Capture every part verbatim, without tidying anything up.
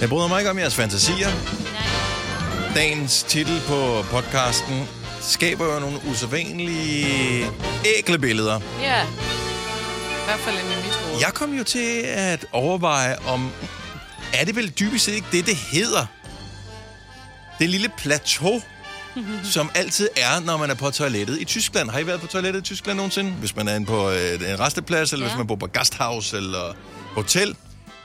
Jeg bryder mig ikke om jeres fantasier. Dagens titel på podcasten skaber jo nogle usædvanlige ægle billeder. Ja, i hvert fald i mit hoved. Jeg kom jo til at overveje om, er det vel dybest set ikke det, det hedder? Det lille plateau, som altid er, når man er på toilettet i Tyskland. Har I været på toilettet i Tyskland nogensinde? Hvis man er inde på en resteplads, eller ja. Hvis man bor på gasthaus eller hotel.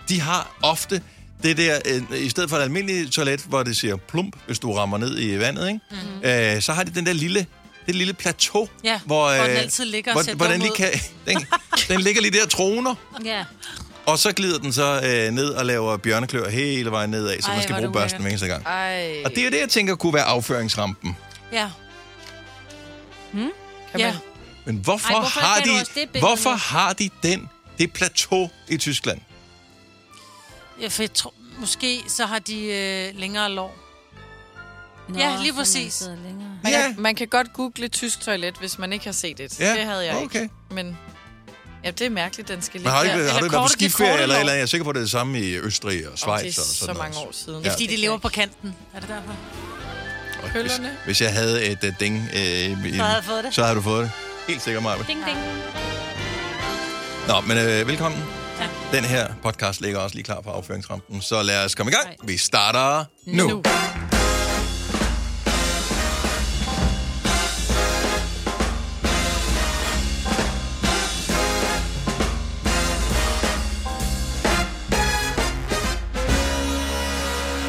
De har ofte det der, øh, i stedet for et almindeligt toilet, hvor det siger plump, hvis du rammer ned i vandet, ikke? Mm. Øh, så har de den der lille, det lille plateau, ja, hvor, øh, hvor den altid ligger hvor, og ser hvor den, lige kan, den, den ligger lige der troner. Ja. Og så glider den så øh, ned og laver bjørneklør hele vejen nedad, så ej, man skal bruge børsten hver eneste gang. Ej. Og det er jo det, jeg tænker kunne være afføringsrampen. Ja. Hmm? Ja. Man... Men hvorfor, ej, hvorfor, har de, det hvorfor har de den, det plateau i Tyskland? Ja, for jeg tror, måske så har de øh, længere lår. Nå, ja, lige præcis. Man, ja. Kan, man kan godt google tysk toilet, hvis man ikke har set det. Ja. Det havde jeg okay. ikke. Men ja, det er mærkeligt, den skal ligge der. Har du ikke, har du ikke været på skiferie eller eller? Jeg er sikker på, det er det samme i Østrig og Schweiz. Og det er og sådan så mange noget. År siden. Ja. Fordi de lever på kanten. Er det derfor? Hvis, hvis jeg havde et uh, ding, uh, så, havde fået så havde du fået det. Helt sikkert, Marve. Ding, ding. Nå, men uh, velkommen. Den her podcast ligger også lige klar på afføringsrampen, så lad os komme i gang. Vi starter nu. nu.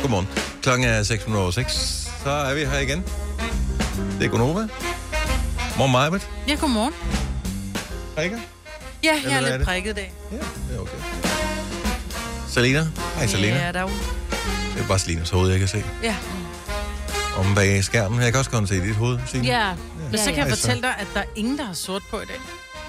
Godmorgen. Klokken er seks minutter over seks, så er vi her igen. Det er Gunova. Morgen, Majbert. Ja, godmorgen. Rikke. Ja, jeg Eller, er lidt er prikket i dag. Ja, det er okay. Selina? Hej, Selina. Ja, dog. Det er bare Selinas hoved, jeg kan se. Ja. Om bag skærmen. Jeg kan også godt se dit hoved, Selina. Ja. Ja. Men så kan ja, ja. jeg fortælle dig, at der er ingen, der har sort på i dag.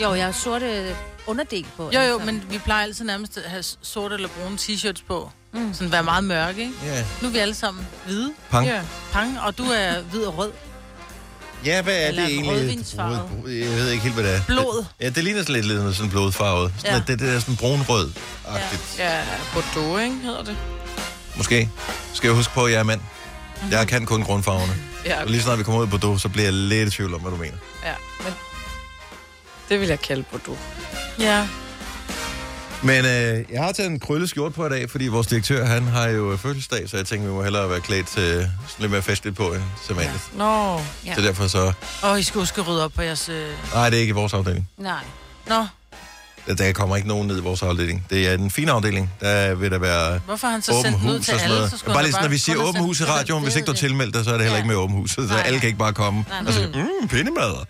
Jo, jeg har sorte underdel på. Jo, jo, altså. Men vi plejer altid nærmest at have sorte eller brune t-shirts på. Mm. Sådan være meget mørke, ikke? Ja. Nu er vi alle sammen hvide. Pang. Ja. Pang, og du er hvid og rød. Ja, hvad er eller det egentlig? Jeg ved ikke helt, hvad det er. Blod. Ja, det ligner sådan lidt, lidt sådan blodfarvet. Sådan ja. Det, det er sådan brun-rød-agtigt. Ja, ja Bordeaux, ikke, hedder det? Måske. Skal jeg huske på, at jeg er mand. Mm-hmm. Jeg kan kun grundfarverne. Ja. Og lige snart vi kommer ud i Bordeaux, så bliver jeg lidt i tvivl om, hvad du mener. Ja, men det vil jeg kalde Bordeaux. Ja. Men øh, jeg har taget en krøllet skjort på i dag, fordi vores direktør, han har jo fødselsdag, så jeg tænkte, vi må hellere være klædt øh, lidt mere festligt på end som andet. Ja. Nå. Ja. Så derfor så... Åh, I skal huske rydde op på jeres... Øh... Nej, det er ikke i vores afdeling. Nej. Nå. Der kommer ikke nogen ned i vores afdeling. Det er den fine afdeling. Der vil der være hvorfor han så åben sendt hus og sådan noget. Så bare lige sådan, når vi siger åben hus i radioen, hvis ikke du tilmeldt dig, så er det heller ja. Ikke med åben hus. Så nej, alle ja. Kan ikke bare komme nej, nej. og sige, mm, pindemader.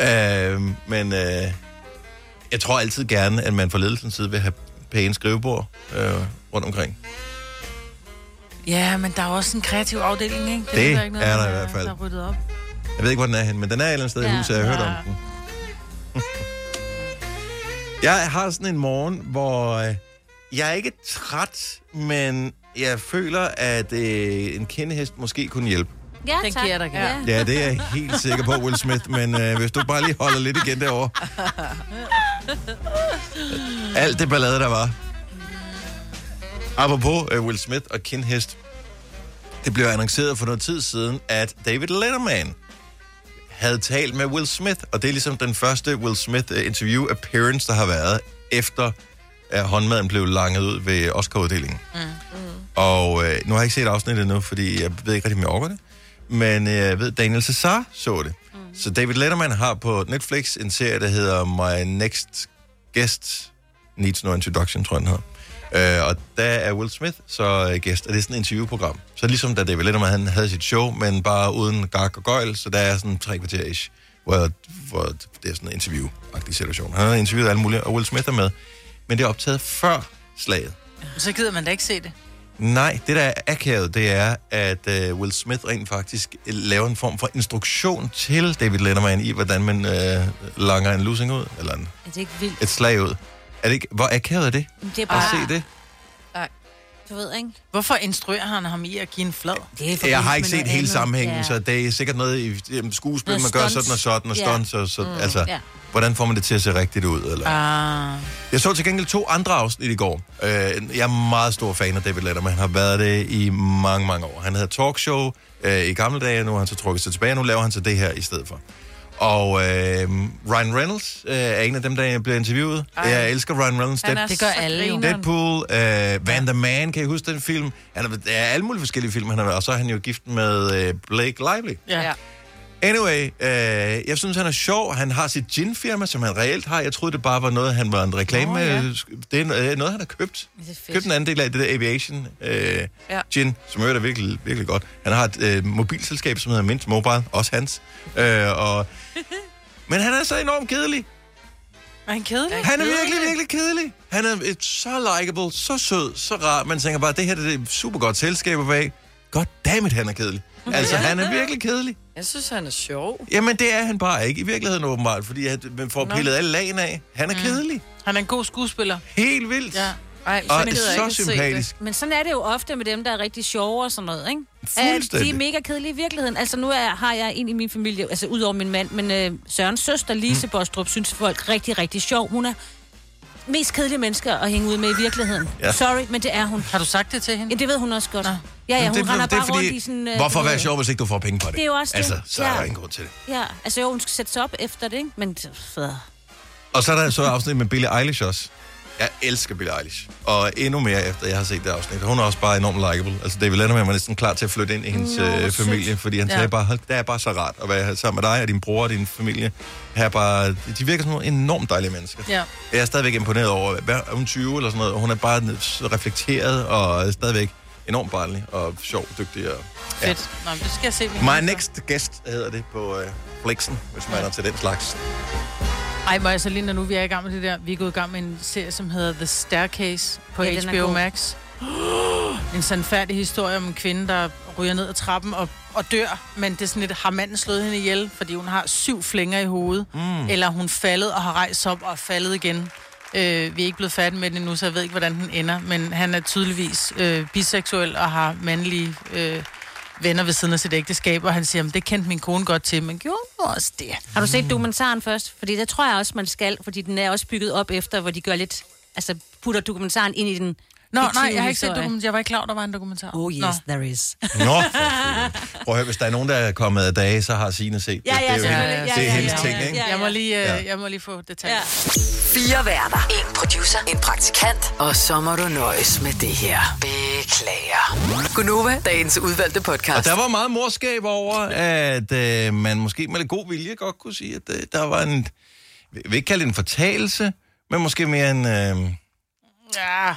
Yeah. øh, men... Øh, Jeg tror altid gerne, at man fra ledelsens side vil have pæne skrivebord øh, rundt omkring. Ja, men der er også en kreativ afdeling, ikke? Det, det er der, ikke noget, er der, der i hvert fald. Der er ryddet op. Jeg ved ikke, hvor den er henne, men den er et eller andet sted ja, i huset, jeg har ja. hørt om den. Jeg har sådan en morgen, hvor jeg er ikke træt, men jeg føler, at øh, en kendehest måske kunne hjælpe. Ja, den giver dig ja. ja, det er jeg helt sikker på, Will Smith, men øh, hvis du bare lige holder lidt igen derovre. Alt det ballade, der var. Apropos øh, Will Smith og kindhest. Det blev annonceret for noget tid siden, at David Letterman havde talt med Will Smith, og det er ligesom den første Will Smith-interview-appearance, der har været, efter at håndmaden blev langet ud ved Oscar-uddelingen. Mm. Mm. Og øh, nu har jeg ikke set afsnittet endnu, fordi jeg ved ikke rigtig, om jeg overgår det. Men jeg ved, Daniel Cesar så det. Mm. Så David Letterman har på Netflix en serie, der hedder My Next Guest Needs No Introduction, tror jeg den hedder. Øh, og der er Will Smith så gæst, og det er sådan et interviewprogram. Så ligesom da David Letterman han havde sit show, men bare uden gak og gøjl, så der er sådan tre kvarter-ish, hvor, hvor det er sådan en interview-agtig situation. Han har interviewet alle mulige, og Will Smith er med, men det er optaget før slaget. Så gider man da ikke se det? Nej, det der er akavet, det er, at uh, Will Smith rent faktisk laver en form for instruktion til David Letterman i, hvordan man uh, langer en losing ud, eller en, er det ikke vildt? Et slag ud. Er det ikke, hvor akavet er det? Det er bare... At se det? Nej. Du ved, ikke? Hvorfor instruerer han ham i at give en flad? Det jeg har ikke set hele sammenhængen, ja. Så det er sikkert noget i skuespil, man gør sådan og sådan og stunts. Og så, mm. Altså, ja. Hvordan får man det til at se rigtigt ud? Eller? Ah. Jeg så til gengæld to andre afsnit i går. Jeg er meget stor fan af David Letterman. Han har været det i mange, mange år. Han havde talkshow i gamle dage, nu har han så trukket sig tilbage, nu laver han så det her i stedet for. Og øh, Ryan Reynolds øh, er en af dem, der bliver interviewet. Ej. Jeg elsker Ryan Reynolds. Deadpool, det gør alle. Deadpool, øh, Van der Man, kan I huske den film? Han er, der er alle mulige forskellige film, han har været. Og så er han jo gift med øh, Blake Lively. Ja. Anyway, øh, jeg synes, han er sjov. Han har sit ginfirma, som han reelt har. Jeg troede, det bare var noget, han var en reklame. Oh, ja. Det er noget, han har købt. Købt en anden del af det der aviation øh, ja. Gin, som er virkelig, virkelig godt. Han har et øh, mobilselskab, som hedder Mint Mobile. Også hans. Øh, og men han er så enormt kedelig. Er han kedelig? Han er virkelig, virkelig kedelig. Han er et, så likable, så sød, så rar. Man tænker bare, det her det er et supergodt selskab at være. Goddammit, han er kedelig. Altså, han er virkelig kedelig. Jeg synes, han er sjov. Jamen, det er han bare ikke. I virkeligheden åbenbart, fordi man får pillet alle lagen af. Han er mm. kedelig. Han er en god skuespiller. Helt vildt. Ja. Ej, og det er så sympatisk. Men sådan er det jo ofte med dem, der er rigtig sjove og sådan noget, ikke? Fuldstændig. De er mega kedelige i virkeligheden. Altså nu er, har jeg en i min familie, altså udover min mand, men øh, Sørens søster, Lise mm. Bostrup, synes folk rigtig, rigtig sjov. Hun er mest kedelige mennesker at hænge ud med i virkeligheden. Ja. Sorry, men det er hun. Har du sagt det til hende? Ja, det ved hun også godt. Nå. Ja, ja, hun det, render det, bare fordi, rundt i sådan... Øh, hvorfor være sjov, hvis ikke du får penge på det? Det er jo også det. Altså, så ja. Er der ingen grund til det. Ja, altså jo, hun skal sætte sig op efter det, ikke? Men... Og så er der så afsnit med Billie Eilish også. Jeg elsker Billie Eilish. Og endnu mere efter, jeg har set det afsnit. Hun er også bare enormt likable. Altså, David Letterman var næsten klar til at flytte ind i hendes no, familie, fordi han ja. Sagde bare, det er bare så rart at være sammen med dig og din bror og din familie. Her bare, de virker som nogle enormt dejlige mennesker. Ja. Jeg er stadigvæk imponeret over, er hun tyve eller sådan noget? Hun er bare reflekteret og stadigvæk enormt barnlig og sjov, dygtig. Og, ja. Fedt. Nå, men det skal jeg se. My Next Guest hedder det på øh, Flixen, hvis man ja. Er til den slags. Ej, må jeg så lige, når nu vi er i gang med det der, vi er gået i gang med en serie, som hedder The Staircase på ja, H B O Max. En sandfærdig historie om en kvinde, der ryger ned ad trappen og, og dør, men det er sådan lidt, har manden slået hende ihjel, fordi hun har syv flænger i hovedet, mm. eller hun faldet og har rejst op og faldet igen. Øh, vi er ikke blevet færdige med den endnu, så jeg ved ikke, hvordan den ender, men han er tydeligvis øh, biseksuel og har mandlige... Øh, venner ved siden af sit ægteskab, og han siger, det kendte min kone godt til, men gjorde også det. Har du set dokumentaren først? Fordi det tror jeg også, man skal, fordi den er også bygget op efter, hvor de gør lidt, altså putter dokumentaren ind i den. Nå, nej, jeg har ikke set dokumentaren. Jeg var ikke klar, der var en dokumentar. Oh yes, Nå. There is. Nå, for prøv at høre, hvis der er nogen, der er kommet af dage, så har Signe set det. Ja, ja, det er, ja, ja, det er hendes ja, ja, ja. Ting, ikke? Jeg må lige, ja. jeg må lige få detaljer. Ja. Fire værter. En producer. En praktikant. Og så må du nøjes med det her. Beklager. Gunova, dagens udvalgte podcast. Og der var meget morskab over, at øh, man måske med lidt god vilje godt kunne sige, at øh, der var en, jeg vil ikke kalde det en fortalelse, men måske mere en... Øh, ja...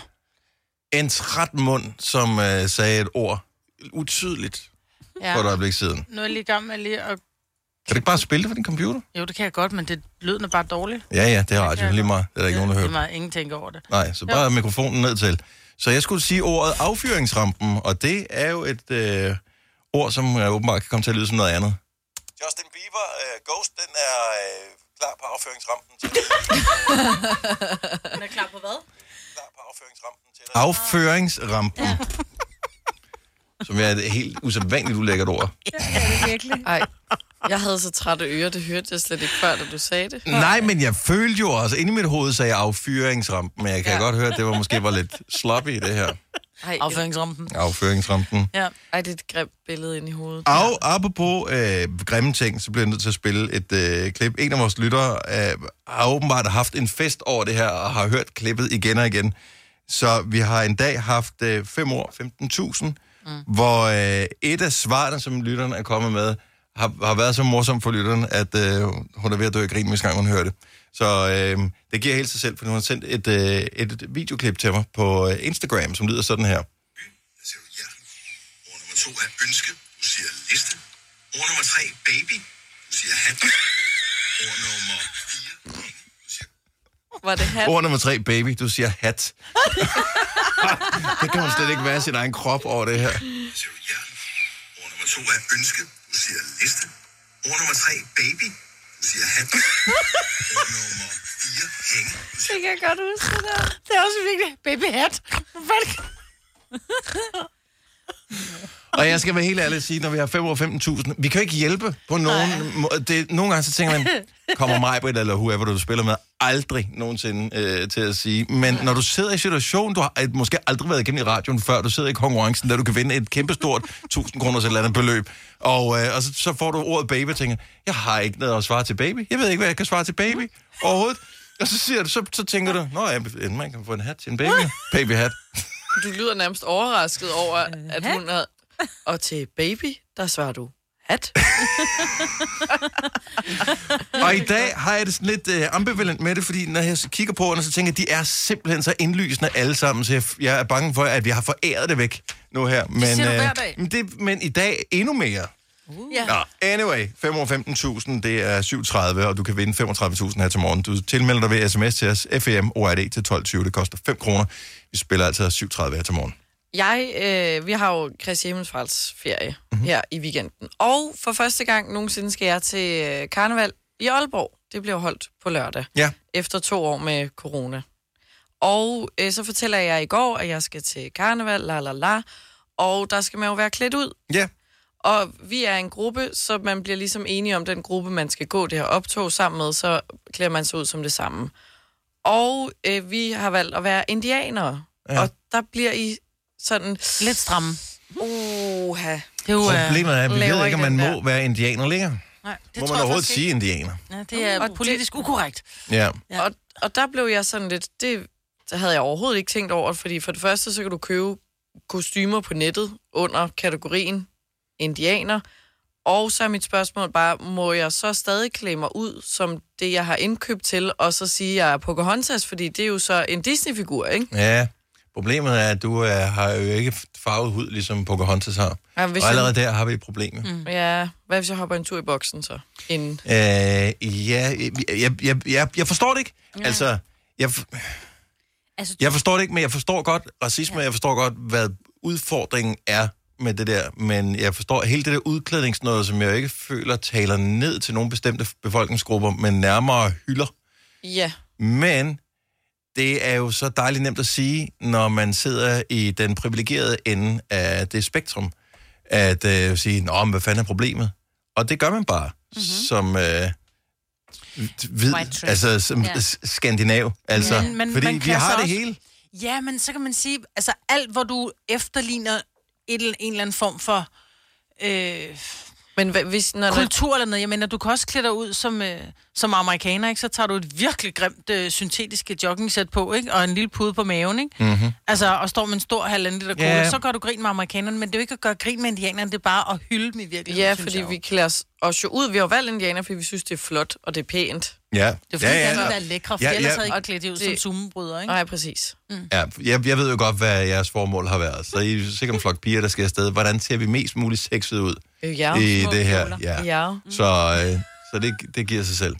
En træt mund, som øh, sagde et ord utydeligt ja. For et øjeblik siden. Nu er jeg lige i gang med lige at... Kan du ikke bare spille det for din computer? Jo, det kan jeg godt, men det lyden er bare dårligt. Ja, ja, det er radio lige meget. Det er der ikke nogen, der hører. Det er meget, ingen tænker over det. Nej, så bare jo. Mikrofonen ned til. Så jeg skulle sige ordet affyringsrampen, og det er jo et øh, ord, som øh, åbenbart kan komme til at lyde som noget andet. Justin Bieber, øh, Ghost, den er øh, klar på affyringsrampen. Den er klar på hvad? På afføringsrampen til dig. Afføringsrampen. Ja. Som er et helt usædvanligt ulækkert ord. Ja, det er virkelig. Ej, jeg havde så trætte ører, det hørte jeg slet ikke før, da du sagde det. Nej, men jeg følte jo også, inde i mit hoved sagde jeg affyringsrampen, men jeg kan ja. Godt høre, at det var måske var lidt sloppy i det her. Ej, afføringsrampen. Afføringsrampen. Ja. Ej, det er et grimt billede inde i hovedet. Og apropos øh, grimme ting, så bliver jeg nødt til at spille et øh, klip. En af vores lyttere øh, har åbenbart haft en fest over det her, og har hørt klippet igen og igen. Så vi har en dag haft øh, fem år, femten tusind, mm. hvor øh, et af svarene, som lytteren er kommet med, har, har været så morsomt for lytteren, at øh, hun er ved at dø i grin, hvis gang hun hører det. Så øh, det giver helt sig selv, for hun har sendt et, øh, et videoklip til mig på øh, Instagram, som lyder sådan her. Der siger du hjerte. Ord nummer to er ønske. Du siger liste. Ord nummer tre, baby. Du siger hat. Ord nummer fire, baby. Du siger... Var det hat? Ord nummer tre, baby. Du siger hat. Det kan hun slet ikke være sin egen krop over det her. Der siger du hjerte. Ord nummer to er ønske. Du siger liste. Ord nummer tre, baby. Du siger hat. Nummer fire, hænge. Det kan jeg godt huske det der. Det er også virkelig baby hat. Og jeg skal være helt ærlig og sige, når vi har fem hundrede og femten tusind, vi kan jo ikke hjælpe på nogen. Det, nogle gange så tænker man, kommer mig, Britt, eller whoever du spiller med, aldrig nogensinde øh, til at sige. Men når du sidder i situationen, du har et, måske aldrig været igennem i radioen før, du sidder i konkurrencen, der du kan vinde et kæmpestort tusind kroner eller andet beløb, og, øh, og så, så får du ordet baby og tænker, jeg har ikke noget at svare til baby. Jeg ved ikke, hvad jeg kan svare til baby overhovedet. Og så, siger du, så, så tænker du, nå ja, man kan få en hat til en baby. Baby hat. Du lyder nærmest overrasket over, at hun havde... Og til baby, der svarer du, hat. Og i dag har jeg det sådan lidt øh, ambivalent med det, fordi når jeg kigger på hende, så tænker jeg, de er simpelthen så indlysende alle sammen, så jeg, jeg er bange for, at vi har foræret det væk nu her. Men, det siger du hver dag. Øh, men, det, men i dag endnu mere. Uh. Yeah. Nå, anyway, fem hundrede og femten tusind, det er syv tredive, og du kan vinde femogtredive tusind her til morgen. Du tilmelder dig ved sms til os, F M O R D til tolv tyve, det koster fem kroner. Vi spiller altid syv tredive her til morgen. Jeg, øh, vi har jo Kristi Himmelfarts ferie mm-hmm. her i weekenden. Og for første gang nogensinde skal jeg til øh, karneval i Aalborg. Det bliver holdt på lørdag. Ja. Efter to år med corona. Og øh, så fortæller jeg i går, at jeg skal til karneval, la la la. Og der skal man jo være klædt ud. Ja. Og vi er en gruppe, så man bliver ligesom enige om den gruppe, man skal gå det her optog sammen med. Så klæder man sig ud som det samme. Og øh, vi har valgt at være indianere. Ja. Og der bliver I... sådan lidt stramme. Oha. Det er jo, problemet er, at vi ved ikke, om man må der. være indianer længere. Nej, det må man overhovedet sige ikke. Indianer. Ja, det er og politisk det... ukorrekt. Ja. ja. Og, og der blev jeg sådan lidt... Det havde jeg overhovedet ikke tænkt over, fordi for det første, så kan du købe kostymer på nettet under kategorien indianer. Og så er mit spørgsmål bare, må jeg så stadig klæde mig ud som det, jeg har indkøbt til, og så sige, at jeg er Pocahontas, fordi det er jo så en Disney-figur, ikke? Ja. Problemet er, at du øh, har jo ikke farvet hud, ligesom Pocahontas har. Ja, og allerede jeg... der har vi et problem. Mm. Ja, hvad hvis jeg hopper en tur i boksen så? Inden... Øh, ja, jeg, jeg, jeg, jeg forstår det ikke. Ja. Altså, jeg, altså, jeg forstår det ikke, men jeg forstår godt racisme, ja. Jeg forstår godt, hvad udfordringen er med det der. Men jeg forstår hele det der udklædningsnøde, som jeg ikke føler taler ned til nogle bestemte befolkningsgrupper, men nærmere hylder. Ja. Men... det er jo så dejligt nemt at sige, når man sidder i den privilegerede ende af det spektrum, at øh, sige, nå, men hvad fanden er problemet? Og det gør man bare, mm-hmm. som øh, hvid, altså som yeah. skandinav, altså, men, men, fordi vi har det også... hele. Ja, men så kan man sige, altså alt, hvor du efterligner et, en eller anden form for øh, men hva, hvis, når kultur eller noget, jeg mener, du kan også klæde dig ud som... Øh, som amerikaner, ikke? Så tager du et virkelig grimt øh, syntetisk joggingsæt på, ikke? Og en lille pude på maven, ikke? Mm-hmm. Altså, og står med en stor halvanden liter yeah. cola, så gør du grin med amerikanerne, men det er jo ikke at gøre grin med indianerne, det er bare at hylde dem i virkeligheden. Ja, fordi vi klæder os jo ud. Vi har valgt indianer, fordi vi synes, det er flot, og det er pænt. Ja. Det er fordi, ja, ja, ja. Der er lækre, for ja, ja. Ellers havde I ikke klædt det ud som summebryder, ikke? Nej, præcis. Mm. Ja, jeg, jeg ved jo godt, hvad jeres formål har været. Så I er sikkert en flok piger, der skal afsted. Hvordan ser vi mest muligt sexet ud ja, i det her? Ja. Ja. Mm. Så, øh, så det, det giver sig selv.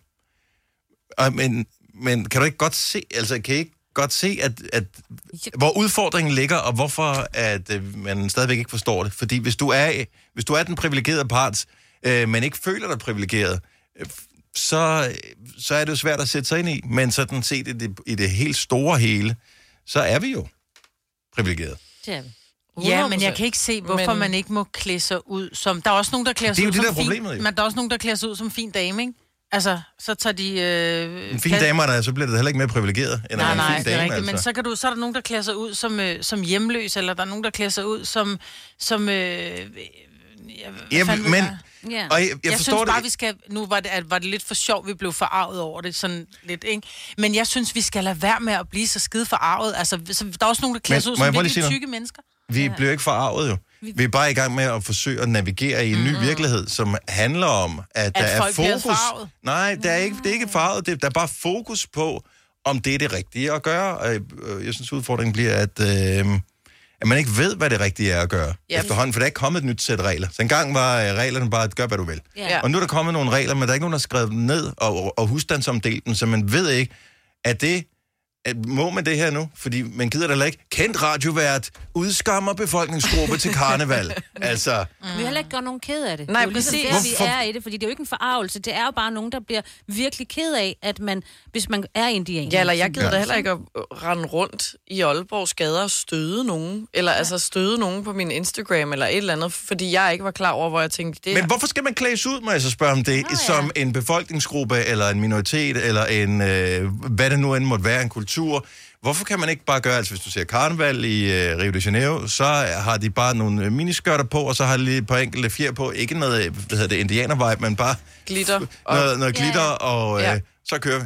Men, men kan du ikke godt se, altså kan I ikke godt se, at, at hvor udfordringen ligger, og hvorfor at, at man stadigvæk ikke forstår det? Fordi hvis du er, hvis du er den privilegerede part, øh, men ikke føler dig privilegeret, øh, så, så er det jo svært at sætte sig ind i. Men sådan set i det, i det helt store hele, så er vi jo privilegerede. Det er vi. Ja, men jeg kan ikke se, hvorfor men... man ikke må klæde sig ud som... Der er også nogen, der klæder sig ud som der fin... Men der er også nogen, der klæder sig ud som fin dame, ikke? Altså, så tager de... Øh, en fin damer, der, så bliver det heller ikke mere privilegeret, end nej, en nej, fin dame, rigtigt, altså. Men så, kan du, så er der nogen, der klæder sig ud som, øh, som hjemløs, eller der er nogen, der klæder sig ud som... som øh, jeg, ja, men... Jeg, ja. Og jeg, jeg, jeg synes bare, det... vi skal... Nu var det, at, var det lidt for sjovt, vi blev forarvet over det, sådan lidt, ikke? Men jeg synes, vi skal lade være med at blive så skide forarvet. Altså, så, der er også nogen, der klæder sig ud som virkelig tykke mennesker. Vi ja. bliver ikke forarvet jo. Vi er bare i gang med at forsøge at navigere i en mm-hmm. ny virkelighed, som handler om, at, at der er fokus... At folk bliver farvet. Nej, der er ikke, det er ikke farvet. Det er, der er bare fokus på, om det er det rigtige at gøre. Og jeg synes, udfordringen bliver, at, øh, at man ikke ved, hvad det rigtige er at gøre ja. efterhånden, for der er ikke kommet et nyt sæt regler. Så engang var reglerne bare, at gør, hvad du vil. Ja. Og nu er der kommet nogle regler, men der er ikke nogen, der har skrevet dem ned og, og husstandsomdelt dem, så man ved ikke, at det... Må man det her nu? Fordi man gider da ikke. Kendt radiovært udskammer befolkningsgruppe til karneval. Altså... Mm. Vi vil heller ikke gøre nogen ked af det. Nej, det er præcis. Ligesom det, vi er i det, fordi det er jo ikke en forarvelse. Det er jo bare nogen, der bliver virkelig ked af, at man, hvis man er indianer. Ja, eller jeg gider ja. da heller ikke at rende rundt i Aalborgs gader og støde nogen. Eller ja. altså støde nogen på min Instagram eller et eller andet, fordi jeg ikke var klar over, hvor jeg tænkte det. Men hvorfor skal man klædes ud, må jeg så spørge om det, Nå, som ja. en befolkningsgruppe eller en minoritet eller en, øh, hvad det nu end måtte være, en kultur? Hvorfor kan man ikke bare gøre, altså hvis du ser karneval i øh, Rio de Janeiro, så har de bare nogle miniskørter på, og så har de lige et par enkelte fjer på. Ikke noget, hvad hedder det, indianer-vibe, men bare glitter og... noget, noget glitter, ja. og øh, ja. så kører vi.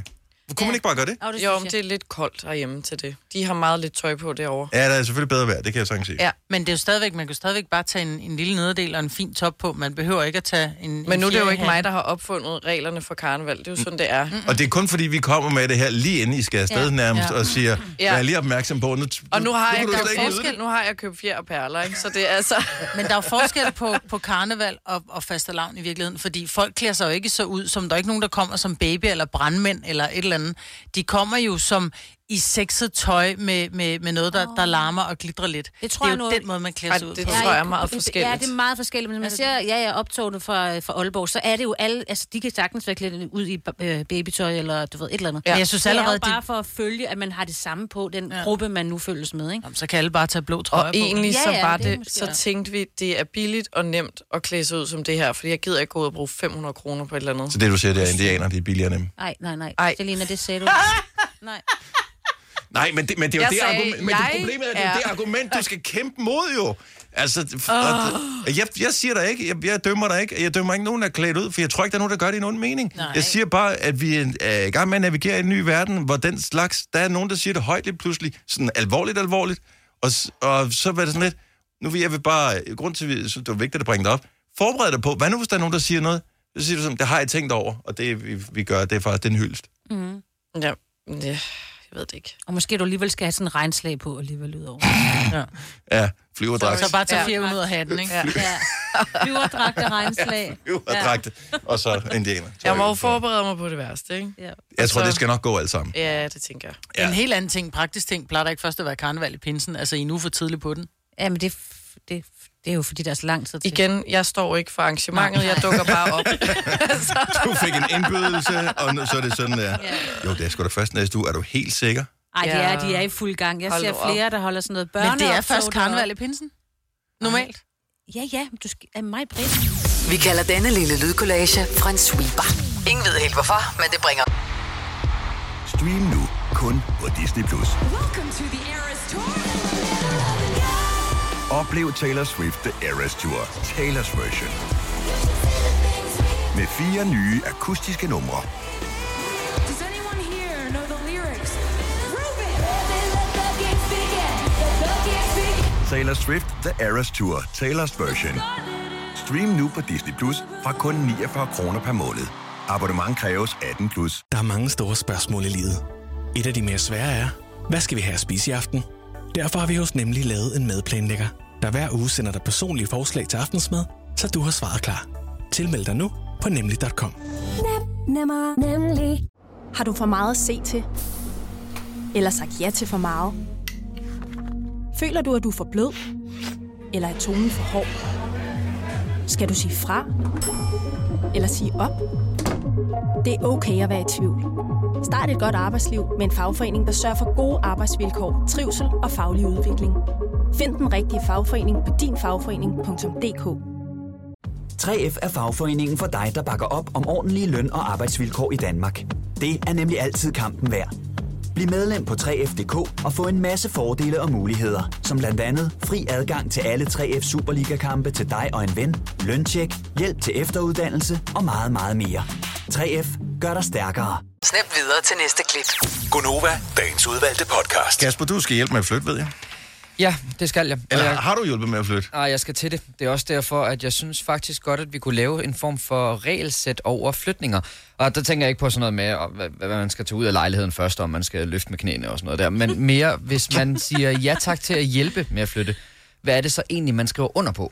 Kunne ja. man ikke bare gøre det? Jo, det, jo, det er lidt koldt herhjemme til det. De har meget lidt tøj på derovre. Ja, der er selvfølgelig bedre vejr, det kan jeg sagtens sige. Ja, men det er jo stadigvæk, man kan stadigvæk bare tage en, en lille nederdel og en fin top på. Man behøver ikke at tage en... Men en nu er det jo ikke mig, der har opfundet reglerne for karneval. Det er jo sådan, det er. Mm-hmm. Og det er kun fordi, vi kommer med det her lige inden I skal afsted ja. nærmest, ja. og siger, jeg er lige opmærksom på... Nu, og nu har, nu, jeg, jeg forskel, nu har jeg købt fjer og perler, ikke? Så det er altså... Men der er jo forskel på, på karneval og, og fastelavn i virkeligheden, fordi folk klæder sig jo ikke så ud, som der er ikke nogen, der kommer som baby eller brandmænd eller et eller andet. De kommer jo som i sexet tøj med, med, med noget, der, der larmer og glitrer lidt. Det, tror det er jo noget... den måde, man klæder sig ud på. Det tror jeg er meget forskelligt. Ja, det er meget forskelligt. Men når man siger, at ja, jeg er optogende fra, fra Aalborg, så er det jo alle... Altså, de kan sagtens være klædt ud i babytøj eller du ved, et eller andet. Ja. Jeg synes allerede, det er bare de... for at følge, at man har det samme på den ja. gruppe, man nu følges med. Ikke? Jamen, så kan alle bare tage blå trøjer og på. Og egentlig ja, ja, så var det... det så tænkte vi, det er billigt og nemt at klæde sig ud som det her, fordi jeg gider ikke gå ud og bruge fem hundrede kroner på et eller andet. Så det, du siger, det er indianer, de er billigere nemt. Nej, nej, nej. Ej. Selina, det sagde du. Nej. Nej, men det, men det er jo det sagde, argument, men det problemet er, at det er det argument, du skal kæmpe mod jo. Altså, oh. jeg, jeg siger dig ikke, jeg, jeg dømmer dig ikke, jeg dømmer ikke nogen, der er klædt ud, for jeg tror ikke, der er nogen, der gør det i nogen mening. Nej. Jeg siger bare, at vi er i gang med at navigere i en ny verden, hvor den slags, der er nogen, der siger det højt lige pludselig, sådan alvorligt, alvorligt, og, og så var det sådan lidt, nu vil jeg vil bare, grund til, at det var vigtigt at bringe det op, forbered dig på, hvad nu hvis der er nogen, der siger noget? Så siger du sådan, det har jeg tænkt over, og det vi, vi gør, det er faktisk den hyldest. Mm. Ja, ja. Jeg ved det ikke. Og måske du alligevel skal have sådan en regnslag på alligevel ud over. Ja, ja flyverdragt. Så, så bare tage fire ud af hatten, ikke? Ja. Ja. Flyverdragt og regnslag. Ja, flyverdragt og så indianer. Jeg må jo forberede mig på det værste, ikke? Ja. Jeg tror, så... det skal nok gå alt sammen. Ja, det tænker jeg. Ja. En helt anden ting, praktisk ting, plejer der ikke først at være karneval i pinsen? Altså, I er nu for tidligt på den? Ja, men det... det Det er jo fordi, der er så lang tid til. Igen, jeg står ikke for arrangementet, jeg dukker bare op. Du fik en indbydelse, og nu, så er det sådan der. Jo, det er sgu da først næste uge. Er du helt sikker? Ej, det er, de er i fuld gang. Jeg Hold ser flere, op. der holder sådan noget børne. Men det er først karneval i pinsen? Normalt? Ja, ja, men du skal... Er mig bredt. Vi kalder denne lille lydkollage Frans sweeper. Ingen ved helt hvorfor, men det bringer... Stream nu kun på Disney plus. Oplev Taylor Swift The Eras Tour, Taylor's version. Med fire nye akustiske numre. Taylor Swift The Eras Tour, Taylor's version. Stream nu på Disney Plus fra kun niogfyrre kroner per måned. Abonnement kræves atten plus. Der er mange store spørgsmål i livet. Et af de mere svære er, hvad skal vi have at spise i aften? Derfor har vi hos Nemlig lavet en madplanlægger, der hver uge sender dig personlige forslag til aftensmad, så du har svaret klar. Tilmeld dig nu på nemlig punktum com. Nem, nemmer, nemlig. Har du for meget at se til? Eller sagt ja til for meget? Føler du, at du er for blød? Eller er tonen for hård? Skal du sige fra? Eller sige op? Det er okay at være i tvivl. Start et godt arbejdsliv med en fagforening, der sørger for gode arbejdsvilkår, trivsel og faglig udvikling. Find den rigtige fagforening på din fagforening punktum d k. tre F er fagforeningen for dig, der bakker op om ordentlige løn- og arbejdsvilkår i Danmark. Det er nemlig altid kampen værd. Bliv medlem på tre F punktum d k og få en masse fordele og muligheder, som blandt andet fri adgang til alle tre F Superliga-kampe til dig og en ven, løntjek, hjælp til efteruddannelse og meget, meget mere. tre F gør dig stærkere. Snap videre til næste klip. Gunova, dagens udvalgte podcast. Kasper, du skal hjælpe med at flytte, ved jeg. Ja, det skal jeg. Eller jeg... har du hjulpet med at flytte? Nej, jeg skal til det. Det er også derfor, at jeg synes faktisk godt, at vi kunne lave en form for regelsæt over flytninger. Og der tænker jeg ikke på sådan noget med, hvad man skal tage ud af lejligheden først, om man skal løfte med knæene og sådan noget der. Men mere, hvis man siger ja tak til at hjælpe med at flytte, hvad er det så egentlig, man skriver under på?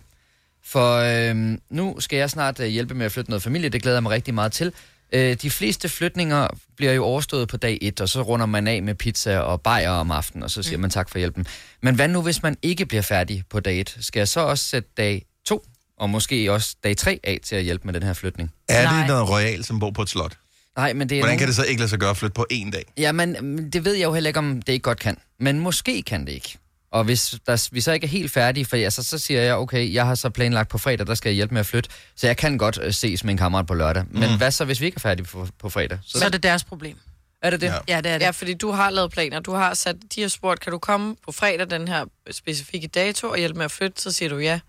For øhm, nu skal jeg snart hjælpe med at flytte noget familie. Det glæder jeg mig rigtig meget til. Øh, de fleste flytninger bliver jo overstået på dag et, og så runder man af med pizza og bajer om aftenen, og så siger mm. man tak for hjælpen. Men hvad nu, hvis man ikke bliver færdig på dag et? Skal jeg så også sætte dag to, og måske også dag tre af til at hjælpe med den her flytning? Er det Nej. noget royal, som bor på et slot? Nej, men det er Hvordan nogen... kan det så ikke lade sig gøre at flytte på én dag? Jamen, det ved jeg jo heller ikke, om det ikke godt kan. Men måske kan det ikke. Og hvis der, vi så ikke er helt færdige, for altså, så siger jeg, okay, jeg har så planlagt på fredag, der skal jeg hjælpe med at flytte, så jeg kan godt ses med en kammerat på lørdag. Men mm. hvad så, hvis vi ikke er færdige på, på fredag? Så, så er det deres problem. Er det det? Ja. ja, det er det. Ja, fordi du har lavet planer. Du har sat, de har spurgt, kan du komme på fredag den her specifikke dato og hjælpe med at flytte? Så siger du ja.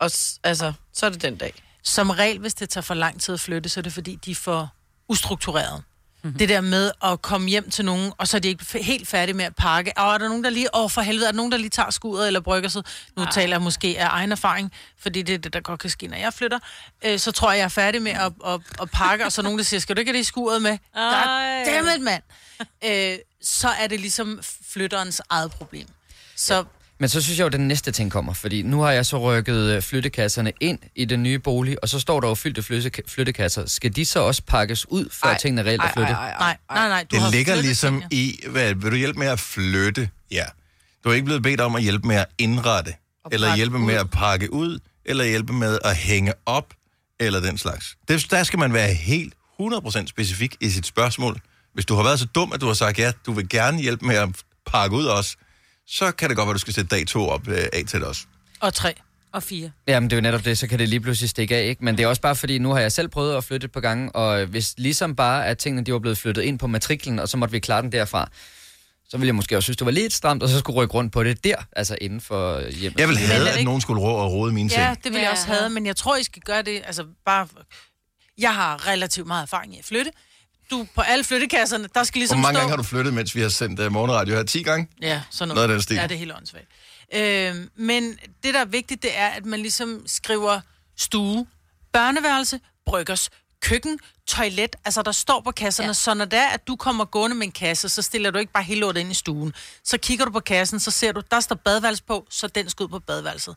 Og altså, så er det den dag. Som regel, hvis det tager for lang tid at flytte, så er det fordi, de får ustruktureret. Mm-hmm. Det der med at komme hjem til nogen, og så er de ikke helt færdige med at pakke. Og er der nogen, der lige, åh for helvede, er der nogen, der lige tager skuddet eller brygger sig? Nu Ej. taler jeg måske af egen erfaring, fordi det er det, der godt kan ske, når jeg flytter. Øh, så tror jeg, jeg er færdig med at, at, at pakke, og så er nogen, der siger, skal du ikke have det i skuret med? Goddammit, mand! Øh, så er det ligesom flytterens eget problem. Så... Ja. Men så synes jeg jo, at den næste ting kommer, fordi nu har jeg så rykket flyttekasserne ind i den nye bolig, og så står der jo fyldte flyttekasser. Skal de så også pakkes ud, før ej, tingene reelt er flyttet? Ej, ej, ej, ej. Nej, nej, nej. Du det har ligger ligesom i, hvad, vil du hjælpe med at flytte? Ja. Du er ikke blevet bedt om at hjælpe med at indrette, eller hjælpe med at pakke ud, eller hjælpe med at hænge op, eller den slags. Det, der skal man være helt hundrede procent specifik i sit spørgsmål. Hvis du har været så dum, at du har sagt, ja, du vil gerne hjælpe med at pakke ud også, så kan det godt være, du skal sætte dag to op øh, af til det også. Og tre. Og fire. Jamen, det er jo netop det, så kan det lige pludselig stikke af, ikke? Men det er også bare fordi, nu har jeg selv prøvet at flytte et par gange, og hvis ligesom bare, at tingene de var blevet flyttet ind på matriklen, og så måtte vi klare den derfra, så ville jeg måske også synes, det var lidt stramt, og så skulle rykke rundt på det der, altså inden for hjemmet. Jeg ville have, at ikke... nogen skulle rå og rode mine ting. Ja, det ville ja. jeg også have, men jeg tror, I skal gøre det, altså bare... Jeg har relativt meget erfaring i at flytte. Du, på alle flyttekasserne, der skal ligesom stå... Hvor mange stå... gange har du flyttet, mens vi har sendt uh, morgenradio her? ti gange? Ja, sådan noget. Noget ja, det er helt åndssvagt. Øh, men det, der er vigtigt, det er, at man ligesom skriver stue, børneværelse, bryggers, køkken, toilet. Altså, der står på kasserne. Ja. Så når det er, at du kommer gående med en kasse, så stiller du ikke bare hele lortet ind i stuen. Så kigger du på kassen, så ser du, der står badeværelse på, så den skal ud på badeværelset.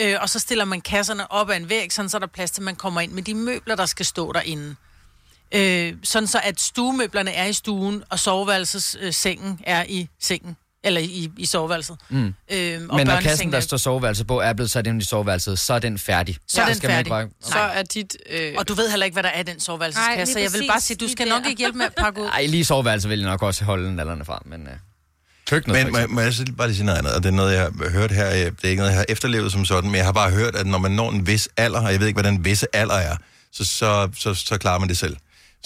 Øh, og så stiller man kasserne op ad en væg, sådan så der er plads til, man kommer ind med de møbler, der skal stå derinde. Øh, sådan så, at stuemøblerne er i stuen, og soveværelsessengen øh, er i sengen, eller i, i soveværelset. Mm. Øh, og men når kassen, der er... står soveværelset på, er blevet sat ind i soveværelset, så er den færdig. Så er den skal færdig. Bare... Så er dit, øh... Og du ved heller ikke, hvad der er i den soveværelseskasse, så jeg vil bare sige, du skal nok ikke hjælpe med at pakke ud. Nej, lige soveværelset vil jeg nok også holde nallerne fra, men... Øh... Køkkenet, men må jeg så bare lige sige noget andet, og det er noget, jeg har hørt her, det er ikke noget, jeg har efterlevet som sådan, men jeg har bare hørt, at når man når en vis alder, og jeg ved ikke, hvad den visse alder er, så, så, så, så klarer man det selv.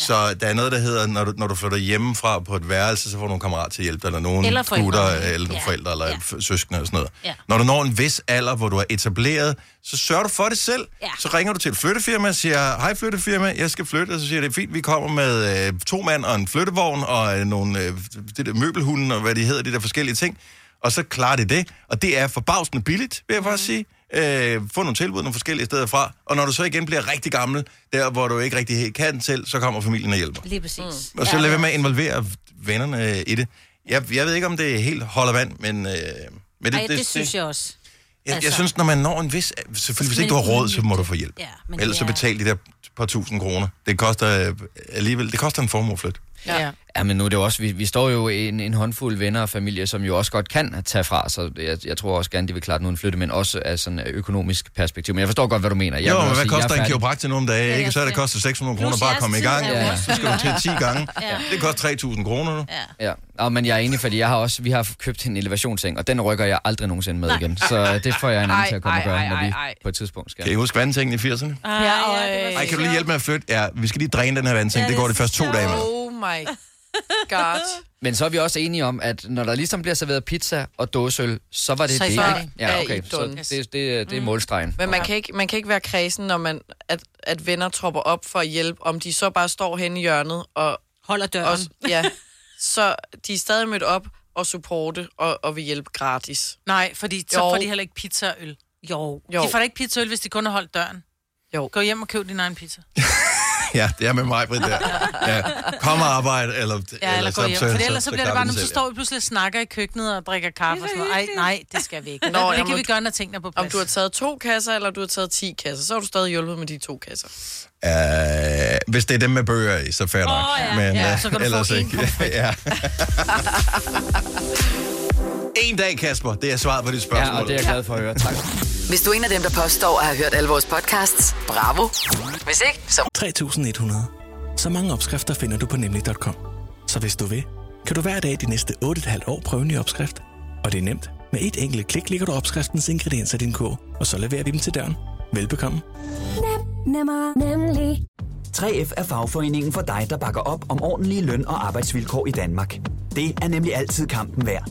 Så der er noget, der hedder, når du, når du flytter hjemmefra på et værelse, så får du nogle kammerater til hjælp, eller nogle eller gutter, eller nogle ja. forældre, eller ja. søskende og sådan noget. Ja. Når du når en vis alder, hvor du er etableret, så sørger du for det selv. Ja. Så ringer du til et flyttefirma og siger, hej flyttefirma, jeg skal flytte. Og så siger det er fint, vi kommer med øh, to mand og en flyttevogn, og øh, nogle øh, det der møbelhunden, og hvad de hedder, de der forskellige ting. Og så klarer de det, og det er forbavsende billigt, vil jeg faktisk sige. Øh, få nogle tilbud, nogle forskellige steder fra, og når du så igen bliver rigtig gammel, der hvor du ikke rigtig helt kan til, så kommer familien og hjælper. Lige præcis. Mm. Og så ja, lad være med at involvere vennerne i det. Jeg, jeg ved ikke, om det er helt holder vand, men... Øh, men det, Ej, det, det, det synes jeg også. Jeg, altså, jeg synes, når man når en vis... Selvfølgelig, hvis ikke du har råd, så må du få hjælp. Ja, men ellers er... så betal de der par tusind kroner. Det koster alligevel... Det koster en formueflyt. Ja. Ja, men nu er det også... Vi, vi står jo en, en håndfuld venner og familie, som jo også godt kan tage fra, så jeg, jeg tror også gerne, de vil klare den uden flytte, men også af sådan økonomisk perspektiv. Men jeg forstår godt, hvad du mener. Jeg jo, men hvad sige, koster en kiropraktor nu om dagen? Ja, ikke? Så er det koster seks hundrede kroner bare at komme i gang. Ja. Så skal du til ti gange. Ja. Det koster tre tusind kroner nu. Ja. Ja, men jeg er enig, fordi jeg har også, vi har købt en elevationsseng, og den rykker jeg aldrig nogensinde med igen. Så det får jeg en anden til at komme og gøre, når vi på et tidspunkt skal. Kan I huske vandtingen i firserne? Ja, Ej, kan du lige hjælpe med at flytte? Ja, vi skal lige dræne den her vandseng. Det går de første to dage med. Oh my god. Men så er vi også enige om, at når der ligesom bliver serveret pizza og dåseøl, så var det så det. Ikke? Ja, okay. Så det, det, det, det er målstregen. Men man kan ikke, man kan ikke være kræsen, når man, at, at venner tropper op for at hjælpe, om de så bare står hen i hjørnet og holder døren. Og, ja, så de er stadig mødt op og supporte og, og vil hjælpe gratis. Nej, fordi så jo. får de heller ikke pizza og øl. Jo. jo. De får da ikke pizza og øl, hvis de kun har holdt døren. Jo. Gå hjem og køb din egen pizza. Ja, det er med mig, Britt, der. Ja, kom og arbejde, eller... Ja, eller gå hjem, for ellers så bliver det bare, når så står vi pludselig og snakker i køkkenet og drikker kaffe og sådan noget. Ej, nej, det skal vi ikke. Nå, det kan vi gøre, når tingene er på plads. Om du har taget to kasser, eller du har taget ti kasser, så har du stadig hjulpet med de to kasser. Uh, hvis det er dem med bøger i, så fair nok. Åh, ja. Men, ja, uh, så kan du få en konflikt. Ja. En dag, Kasper. Det er svaret på dit spørgsmål. Ja, og det er jeg glad for at høre. Tak. Hvis du er en af dem, der påstår at have hørt alle vores podcasts, bravo. Hvis ikke, så... tre tusind et hundrede. Så mange opskrifter finder du på nemlig punktum com. Så hvis du vil, kan du hver dag de næste otte komma fem år prøve en ny opskrift. Og det er nemt. Med et enkelt klik, lægger du opskriftens ingredienser i din kog, og så leverer vi dem til døren. Velbekomme. Nem, nemmer, nemlig. tre F er fagforeningen for dig, der bakker op om ordentlige løn- og arbejdsvilkår i Danmark. Det er nemlig altid kampen værd.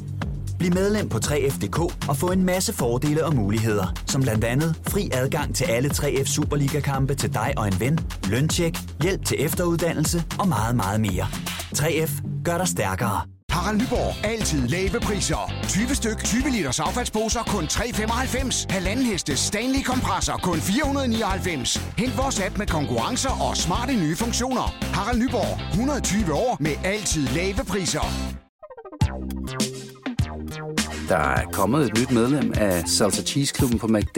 Bliv medlem på tre F punktum d k og få en masse fordele og muligheder, som blandt andet fri adgang til alle tre F Superliga-kampe til dig og en ven, løntjek, hjælp til efteruddannelse og meget, meget mere. tre F gør dig stærkere. Harald Nyborg. Altid lave priser. tyve styk, tyve liters affaldsposer kun tre komma femoghalvfems. Halvanden hestes Stanley kompresser kun fire hundrede nioghalvfems. Hent vores app med konkurrencer og smarte nye funktioner. Harald Nyborg. hundrede og tyve år med altid lave priser. Der er kommet et nyt medlem af Salsa Cheese Klubben på McD.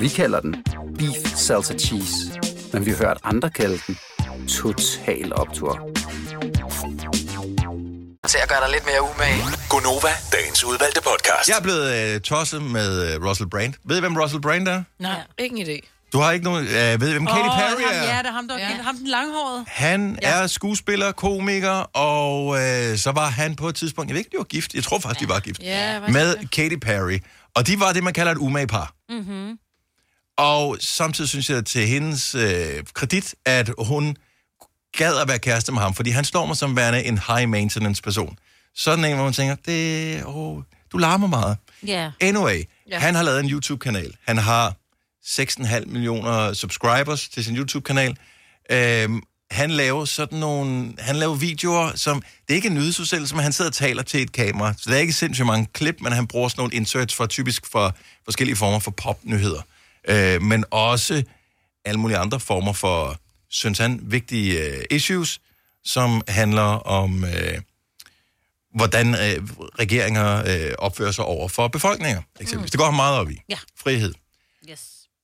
Vi kalder den Beef Salsa Cheese, men vi har hørt andre kalde den Total Optur. Så jeg gør dig lidt mere umage. Gonova, dagens udvalgte podcast. Jeg er blevet øh, tosset med Russell Brand. Ved I, hvem Russell Brand er? Nej, ikke en idé. Du har ikke nogen... Øh, ved I, hvem oh, Katy Perry er? Ham, ja, det er ham, der, ja. ham den langhårede. Han ja. er skuespiller, komiker, og øh, så var han på et tidspunkt... Jeg ved ikke, de var gift. Jeg tror faktisk, ja. de var gift. Ja, var med det. Katy Perry. Og de var det, man kalder et umage par. Mm-hmm. Og samtidig synes jeg til hendes øh, kredit, at hun gad at være kæreste med ham, fordi han slår mig som værende en high-maintenance-person. Sådan en, hvor man tænker, det, oh, du larmer meget. Yeah. Anyway, yeah. han har lavet en YouTube-kanal. Han har... seks komma fem millioner subscribers til sin YouTube-kanal. Øhm, han laver sådan nogle... Han laver videoer, som... Det er ikke en nyhedsudsendelse, men han sidder og taler til et kamera. Så der er ikke sindssygt mange klip, men han bruger sådan nogle inserts for typisk for forskellige former for popnyheder. Øh, men også alle mulige andre former for, synes han, vigtige øh, issues, som handler om, øh, hvordan øh, regeringer øh, opfører sig over for befolkninger. Eksempelvis. Mm. Det går han meget op i. Ja. Frihed. Yes.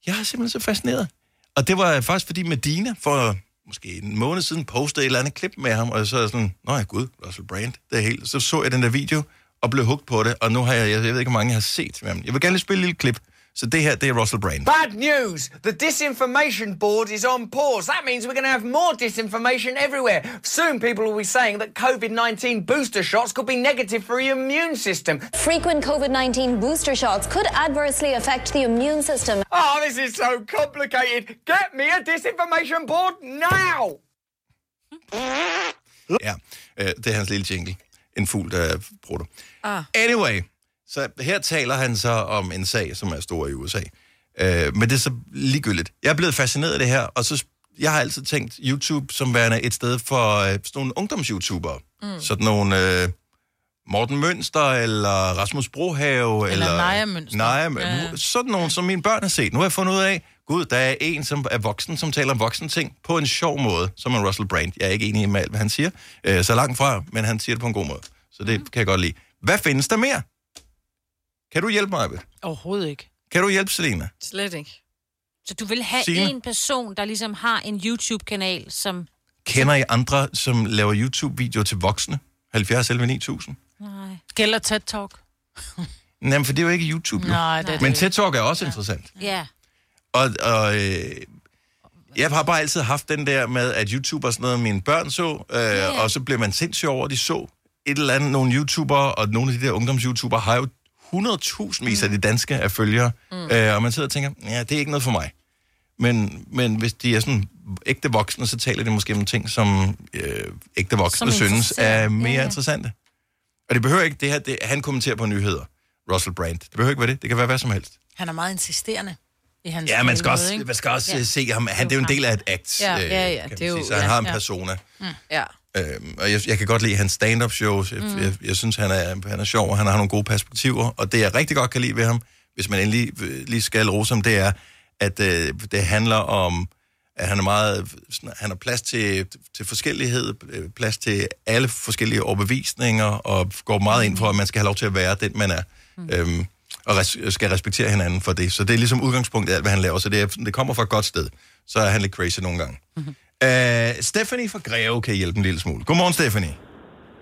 Jeg er simpelthen så fascineret. Og det var faktisk fordi Medina for måske en måned siden postede et eller andet klip med ham, og så er jeg sådan, nå ja gud, Russell Brand, det er helt... Så så jeg den der video, og blev hooked på det, og nu har jeg, jeg ved ikke, hvor mange jeg har set med ham. Jeg vil gerne lige spille et lille klip, så det her, det er Russell Brand. Bad news! The disinformation board is on pause. That means we're going to have more disinformation everywhere. Soon people will be saying that covid nineteen booster shots could be negative for your immune system. Frequent covid nineteen booster shots could adversely affect the immune system. Oh, this is so complicated. Get me a disinformation board now! Ja, det er hans lille jingle. En fugl, der bruger det. Anyway... Så her taler han så om en sag, som er stor i U S A. Øh, men det er så ligegyldigt. Jeg er blevet fascineret af det her, og så jeg har altid tænkt YouTube som værende et sted for øh, sådan nogle ungdoms-youtubere. Mm. Sådan nogle øh, Morten Mønster, eller Rasmus Brohave, eller, eller Naja Mønster. Naja, ja. Sådan nogle, som mine børn har set. Nu har jeg fundet ud af, gud, der er en, som er voksen, som taler om voksne ting på en sjov måde, som er Russell Brand. Jeg er ikke enig med alt, hvad han siger, øh, så langt fra, men han siger det på en god måde. Så det mm. kan jeg godt lide. Hvad findes der mere? Kan du hjælpe mig, Abel? Overhovedet ikke. Kan du hjælpe, Selena? Slet ikke. Så du vil have Signe? En person, der ligesom har en YouTube-kanal, som... Kender I andre, som laver YouTube-videoer til voksne? halvfjerds elleve ni tusind? Nej. Gælder TED Talk? Jamen, for det er jo ikke YouTube, jo. Nej, det er... Men TED Talk er også ja. interessant. Ja. Og, og øh, jeg har bare altid haft den der med, at YouTube er sådan noget, mine børn så, øh, ja. og så blev man sindssyg over, at de så et eller andet, nogle YouTubere, og nogle af de der ungdoms-YouTubere har jo hundrede tusindvis af de danske er følgere, mm. øh, og man sidder og tænker, ja, det er ikke noget for mig. Men, men hvis de er sådan ægte voksne, så taler de måske om ting, som øh, ægte voksne som synes er mere yeah. interessante. Og det behøver ikke det her, det, han kommenterer på nyheder, Russell Brand. Det behøver ikke være det, det kan være hvad som helst. Han er meget insisterende i hans Ja, man skal måde, også, man skal også ja. se ham, han det er jo en del af et act, ja. Øh, ja, ja, det er jo, så han ja, har en persona. Ja. ja. Øhm, og jeg, jeg kan godt lide hans stand-up-shows. Jeg, mm. jeg, jeg synes, han er, han er sjov, og han har nogle gode perspektiver. Og det, jeg rigtig godt kan lide ved ham, hvis man endelig lige skal rose ham, det er, at øh, det handler om at han er meget, sådan, han har plads til, til forskellighed, plads til alle forskellige overbevisninger, og går meget ind for, at man skal have lov til at være den, man er, mm. øhm, og res- skal respektere hinanden for det. Så det er ligesom udgangspunktet af alt, hvad han laver, så det, er, det kommer fra et godt sted. Så er han lidt crazy nogle gange. Mm-hmm. Øh, Stephanie fra Greve kan hjælpe en lille smule. Godmorgen, Stephanie.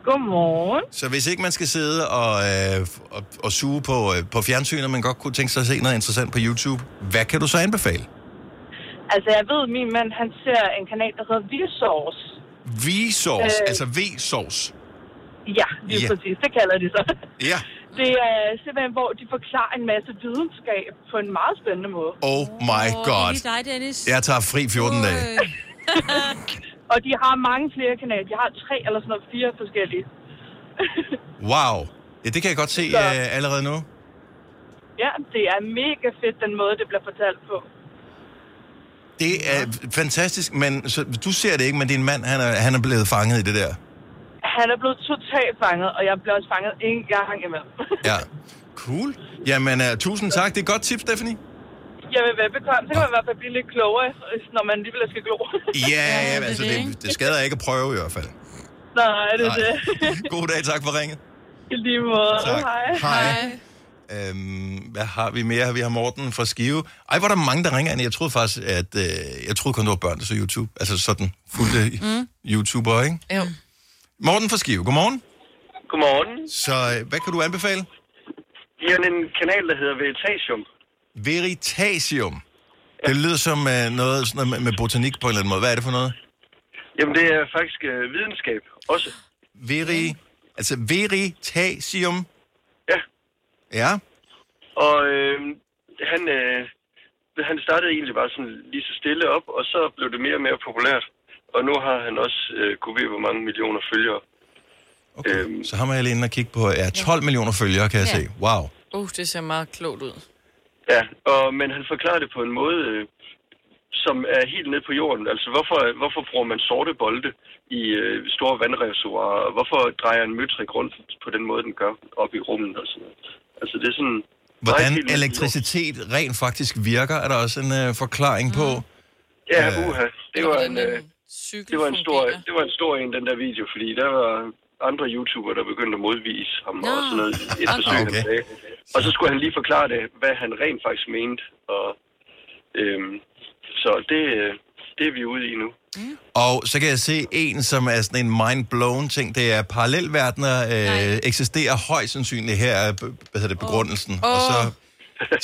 Godmorgen. Så hvis ikke man skal sidde og, øh, og, og suge på, øh, på fjernsynet, og man godt kunne tænke sig at se noget interessant på YouTube, hvad kan du så anbefale? Altså, jeg ved, min mand, han ser en kanal, der hedder V-Source. V-Source, øh, altså V-Source? Ja, lige yeah. præcis. Det kalder de så. Ja. Yeah. Det er simpelthen, hvor de forklarer en masse videnskab på en meget spændende måde. Oh my god. Det er dig, Dennis. Jeg tager fri fjorten dage. Og de har mange flere kanaler. De har tre eller sådan noget, fire forskellige. Wow. Ja, det kan jeg godt se uh, allerede nu. Ja, det er mega fedt, den måde, det bliver fortalt på. Det er fantastisk, men så, du ser det ikke, men din mand, han er, han er blevet fanget i det der. Han er blevet totalt fanget, og jeg bliver også fanget en gang imellem. Ja, cool. Jamen, uh, tusind tak. Det er et godt tip, Stephanie. Jamen, velbekomme. Så kan man i hvert fald blive lidt klogere, når man alligevel skal glo. Ja, ja, altså, det, det skader ikke at prøve i hvert fald. Nej, det er det. God dag, tak for ringet. I lige måde. Tak. Hej. Hej. Øhm, hvad har vi mere? Vi har Morten fra Skive. Ej, hvor er der mange, der ringer ind. Jeg troede faktisk, at øh, jeg troede kun, det var børn, der så YouTube. Altså sådan fulde mm. YouTuber, ikke? Jo. Morten fra Skive, godmorgen. Godmorgen. Så hvad kan du anbefale? Det er en kanal, der hedder Veritasium. Veritasium? Ja. Det lyder som øh, noget sådan noget med botanik på en eller anden måde. Hvad er det for noget? Jamen, det er faktisk øh, videnskab også. Veri... Altså, Veritasium... Ja. Og øh, han, øh, han startede egentlig bare sådan lige så stille op, og så blev det mere og mere populært. Og nu har han også øh, kunne vide, hvor mange millioner følgere. Okay, øhm. så har man lige inde og kigge på, ja, tolv ja. millioner følgere, kan jeg ja. se. Wow. Uh, det ser meget klogt ud. Ja, og, men han forklarer det på en måde, øh, som er helt ned på jorden. Altså, hvorfor, hvorfor bruger man sorte bolde i øh, store vandreservoirer? Hvorfor drejer en møtrik rundt på den måde, den gør op i rummet og sådan noget? Altså, det er sådan, hvordan elektricitet rent faktisk virker, er der også en øh, forklaring mm. på. Ja, uha. Det var en, øh, det var en stor, det var en stor en, den der video, fordi der var andre YouTubere, der begyndte at modvise ham no. og sådan noget et forsøg okay. af. Og så skulle han lige forklare det, hvad han rent faktisk mente. Og øh, så det, det er vi ude i nu. Mm. Og så kan jeg se en, som er sådan en mind-blown ting. Det er parallelverdener øh, eksisterer højst sandsynligt her, er, hvad hedder det, begrundelsen. Oh. Og så,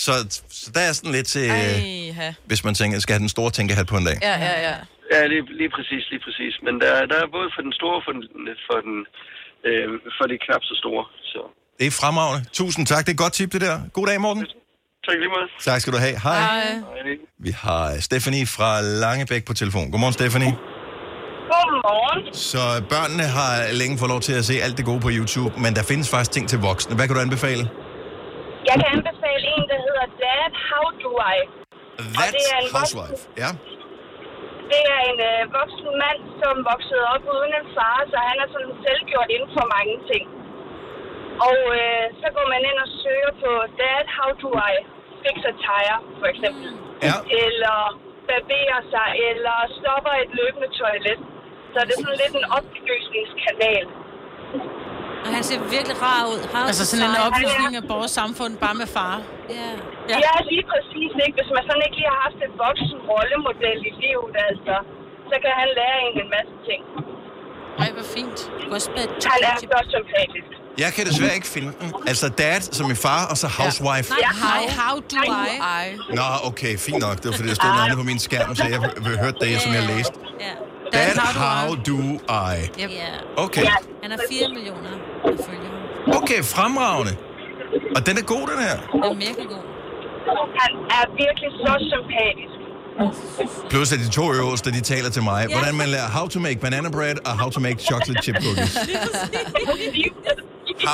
så, så der er sådan lidt til, øh, hvis man tænker, skal have den store tænkehat på en dag. Ja, ja, ja. Ja, lige, lige præcis, lige præcis. Men der, der er både for den store og for, for, øh, for det knap så store. Så. Det er fremragende. Tusind tak. Det er et godt tip, det der. God dag, Morten. Tak lige meget. Tak skal du have. Hej. Hej. Vi har Stephanie fra Langebæk på telefon. Godmorgen, Stephanie. Godmorgen. Så børnene har længe fået lov til at se alt det gode på YouTube, men der findes faktisk ting til voksne. Hvad kan du anbefale? Jeg kan anbefale en, der hedder Dad, How Do I? That's Housewife, ja. Det er en øh, voksen mand, som voksede op uden en far, så han er sådan selvgjort inden for mange ting. Og øh, så går man ind og søger på Dad, How Do I? Fix a tire, for eksempel. Ja. Eller barberer sig, eller stopper et løbende toilet. Så det er sådan lidt en oplysningskanal. Og han ser virkelig rar ud. House altså sådan en oplysning af vores samfund, bare med far. Yeah. Ja. Ja, lige præcis. Ikke? Hvis man sådan ikke lige har haft et voksen rollemodel i livet, altså, så kan han lære en en masse ting. Ej, hvor fint. Han er godt sympatisk. Jeg kan desværre ikke finde den. Altså dad, som min far, og så housewife. Ja. Nej, how, how do I? I? Nå, okay, fint nok. Det var fordi, der stod navnet på min skærm, så jeg hørte det, yeah. som jeg læste. Yeah. Dad, dad, how do I? Yep. Okay. Ja. Han har fire millioner, selvfølgelig. Okay, fremragende. Og den er god, den her. Den er virkelig god. Han er virkelig så sympatisk. Plus at de to øverste, de taler til mig. Hvordan man lærer how to make banana bread og how to make chocolate chip cookies.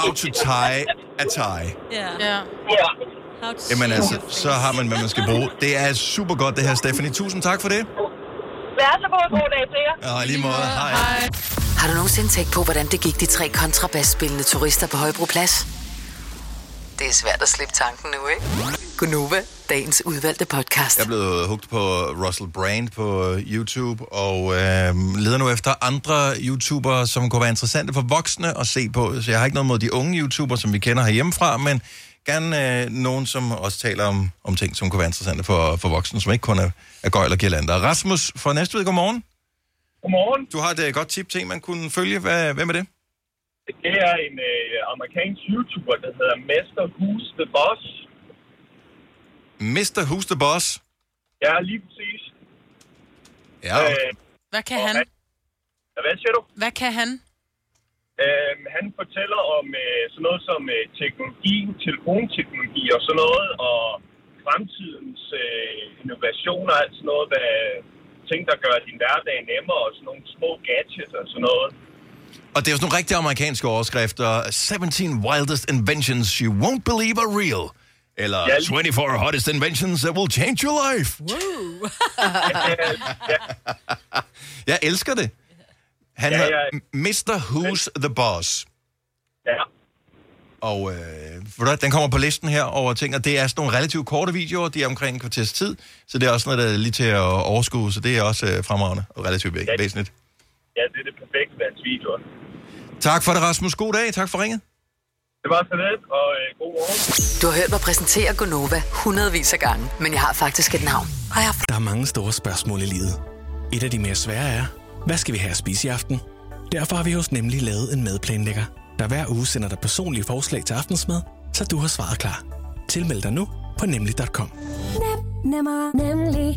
How to tie a tie. Ja. Yeah. Jamen altså, så har man, hvad man skal bruge. Det er super godt, det her, Stephanie. Tusind tak for det. Vær så god, god dag til jer. Ja, lige måde. Hej. Hej. Har du nogensinde tænkt på, hvordan det gik de tre kontrabasspillende turister på Højbroplads? Det er svært at slippe tanken nu, ikke? Gunova, dagens udvalgte podcast. Jeg er blevet hooked på Russell Brand på YouTube, og øh, leder nu efter andre YouTubere, som kunne være interessante for voksne at se på. Så jeg har ikke noget mod de unge YouTubere, som vi kender herhjemmefra, men gerne øh, nogen, som også taler om, om ting, som kunne være interessante for, for voksne, som ikke kun er, er gøjl og girlander. Rasmus fra Næstved, godmorgen. Godmorgen. Du har et øh, godt tip til, man kunne følge. Hvad, hvem er det? Det er en øh, amerikansk YouTuber, der hedder mister Who's the Boss. mister Who's the Boss? Ja, lige præcis. Ja. Øh, hvad kan han? han? Hvad siger du? Hvad kan han? Øh, han fortæller om øh, sådan noget som øh, teknologi, telefonteknologi og sådan noget, og fremtidens øh, innovationer og alt sådan noget, hvad ting, der gør din hverdag nemmere, og sådan nogle små gadgets og sådan noget. Og det er jo sådan nogle rigtige amerikanske overskrifter. seventeen wildest inventions you won't believe are real. Eller twenty-four hottest inventions that will change your life. Woo. Jeg elsker det. Han ja, ja. hedder mister Who's the Boss. Ja. Og øh, den kommer på listen her over ting, og det er sådan nogle relativt korte videoer. De er omkring en kvarters tid, så det er også noget, der er lige til at overskue. Så det er også øh, fremragende og relativt væk, ja. væsentligt. Ja, det er det perfekte med hans videoer. Tak for det, Rasmus. God dag. Tak for ringet. Det var så let, og øh, god morgen. Du har hørt mig præsentere Gonova hundredvis af gange, men jeg har faktisk et navn. Og jeg... Der er mange store spørgsmål i livet. Et af de mere svære er, hvad skal vi have at spise i aften? Derfor har vi hos Nemlig lavet en madplanlægger, der hver uge sender dig personlige forslag til aftensmad, så du har svaret klar. Tilmeld dig nu på nemlig punktum com. Nem, nemmer, nemlig.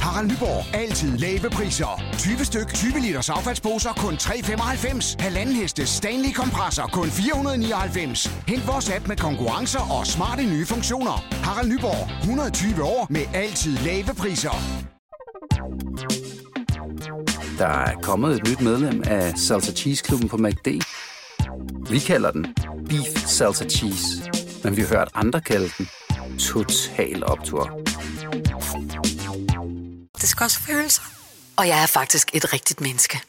Harald Nyborg. Altid lave priser. tyve styk, tyve liters affaldsposer kun tre femoghalvfems. Halvanden hestes Stanley kompresser kun fire nioghalvfems. Hent vores app med konkurrencer og smarte nye funktioner. Harald Nyborg. hundrede og tyve år med altid lave priser. Der er kommet et nyt medlem af Salsa Cheese Klubben på McD. Vi kalder den Beef Salsa Cheese. Men vi har hørt andre kalde den Total Optur. Det skal også føles. Og jeg er faktisk et rigtigt menneske.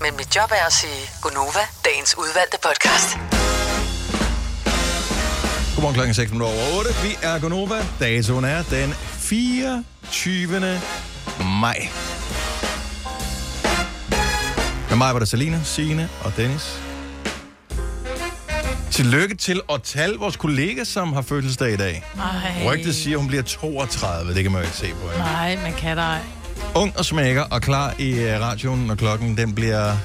Men mit job er at sige Gonova, dagens udvalgte podcast. Godmorgen, klokken seks over otte. Vi er Gonova. Datoen er den fireogtyvende maj. Med mig var der Selina, Signe og Dennis. Tillykke til Ortal, vores kollega, som har fødselsdag i dag. Rygtet siger, at hun bliver toogtredive. Det kan man jo ikke se på hende. Nej, man kan da ej. Ung og smækker og klar i radioen, når klokken den bliver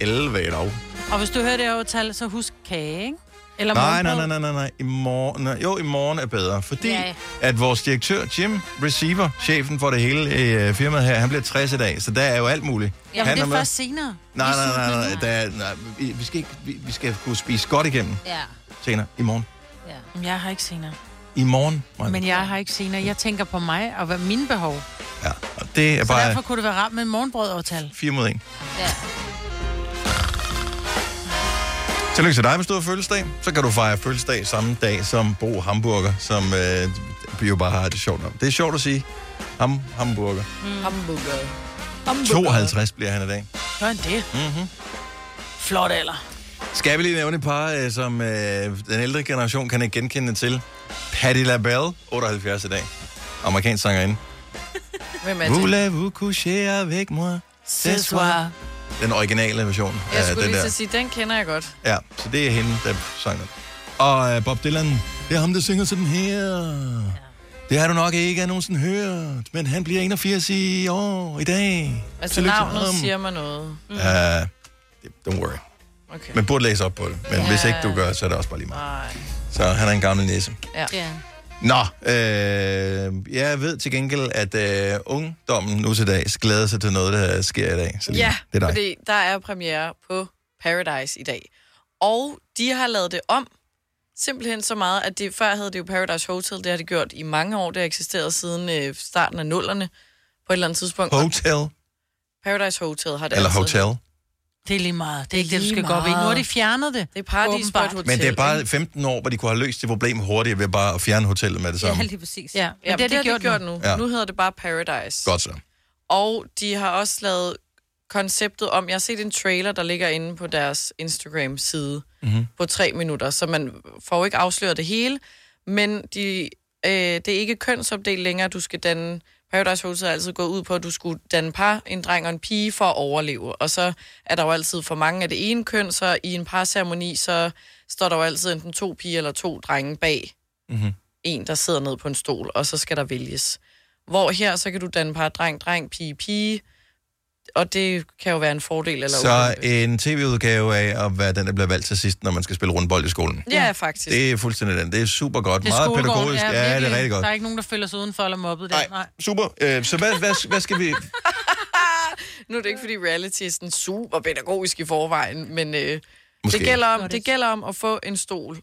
elleve i dag. Og hvis du hører det Ortal, så husk kage, ikke? Eller nej, nej, nej, nej, nej, nej. I morgen, nej. Jo, i morgen er bedre. Fordi ja, ja. at vores direktør, Jim Receiver, chefen for det hele øh, firmaet her, han bliver tres i dag, så der er jo alt muligt. Jamen, han det er først senere. Nej, nej, nej, nej, nej, der, nej. Vi skal ikke, vi, vi skal kunne spise godt igennem. Ja. Senere. I morgen. Ja. Jeg har ikke senere. I morgen? Morgen. Men jeg har ikke senere. Jeg tænker på mig og hvad mine behov. Ja, og det er så bare... Så derfor kunne det være ramt med en morgenbrød-overtal. fire mod en. Ja. Tillykke til dig, hvis du har fødselsdag. Så kan du fejre fødselsdag samme dag som Bo Hamburger, som øh, jo bare har det sjovt om. Det er sjovt at sige. Ham, hamburger. Mm. Hamburger. Hamburger. tooghalvtreds bliver han i dag. Gør han det? Mm-hmm. Flot alder. Skal vi lige nævne et par, øh, som øh, den ældre generation kan ikke genkende til. Patti LaBelle, otteoghalvfjerds i dag. Amerikansk sangerinde. Hvem er det? Voulez-vous coucher avec moi ce soir? Den originale version. Jeg skulle den lige så sige, den kender jeg godt. Ja, så det er hende, der sang den. Og Bob Dylan, det er ham, der synger sådan her. Ja. Det har du nok ikke nogensinde hørt, men han bliver enogfirs i år i dag. Altså navnet siger mig noget. Mm. Uh, don't worry. Okay. Man burde læse op på det, men ja. hvis ikke du gør, så er det også bare lige meget. Nej. Så han er en gammel næse. Ja. ja. Nå, øh, jeg ved til gengæld, at øh, ungdommen nu til dags glæder sig til noget, der sker i dag. Så ja, det er dig. Fordi der er premiere på Paradise i dag. Og de har lavet det om simpelthen så meget, at det, før hed det jo Paradise Hotel. Det har det gjort i mange år. Det har eksisteret siden øh, starten af nullerne på et eller andet tidspunkt. Hotel? Paradise Hotel har det. Eller Hotel? Det er lige meget. Det er ikke det, det du skal meget. Gå op i. Nu har de fjernet det. Det er paradis på et hotel. Men det er bare femten år, hvor de kunne have løst det problem hurtigt ved bare at fjerne hotellet med det samme. Ja, lige præcis. Ja, ja, men ja men det, det, det har de gjort nu. Ja. Nu hedder det bare Paradise. Godt så. Og de har også lavet konceptet om... Jeg har set en trailer, der ligger inde på deres Instagram-side mm-hmm. på tre minutter, så man får ikke afsløret det hele. Men de, øh, det er ikke kønsopdelt længere. Du skal danne... Paradise Hotel har altid gået ud på, at du skulle danne par, en dreng og en pige, for at overleve. Og så er der jo altid for mange af det ene køn, så i en parceremoni, så står der jo altid enten to piger eller to drenge bag mm-hmm. en, der sidder ned på en stol, og så skal der vælges. Hvor her, så kan du danne par, dreng, dreng, pige, pige, og det kan jo være en fordel eller så ulempe. En tv-udgave af at være den, der bliver valgt til sidst, når man skal spille rundbold i skolen. Ja, faktisk. Det er fuldstændig den. Det er super godt. Det er meget pædagogisk. Ja, ja, det er rigtig godt. Der er ikke nogen, der føler sig udenfor eller mobbet. Nej, Nej, super. Øh, så hvad, hvad, hvad skal vi... Nu er det ikke, fordi reality er sådan super pædagogisk i forvejen, men øh, det, gælder om, det gælder om at få en stol.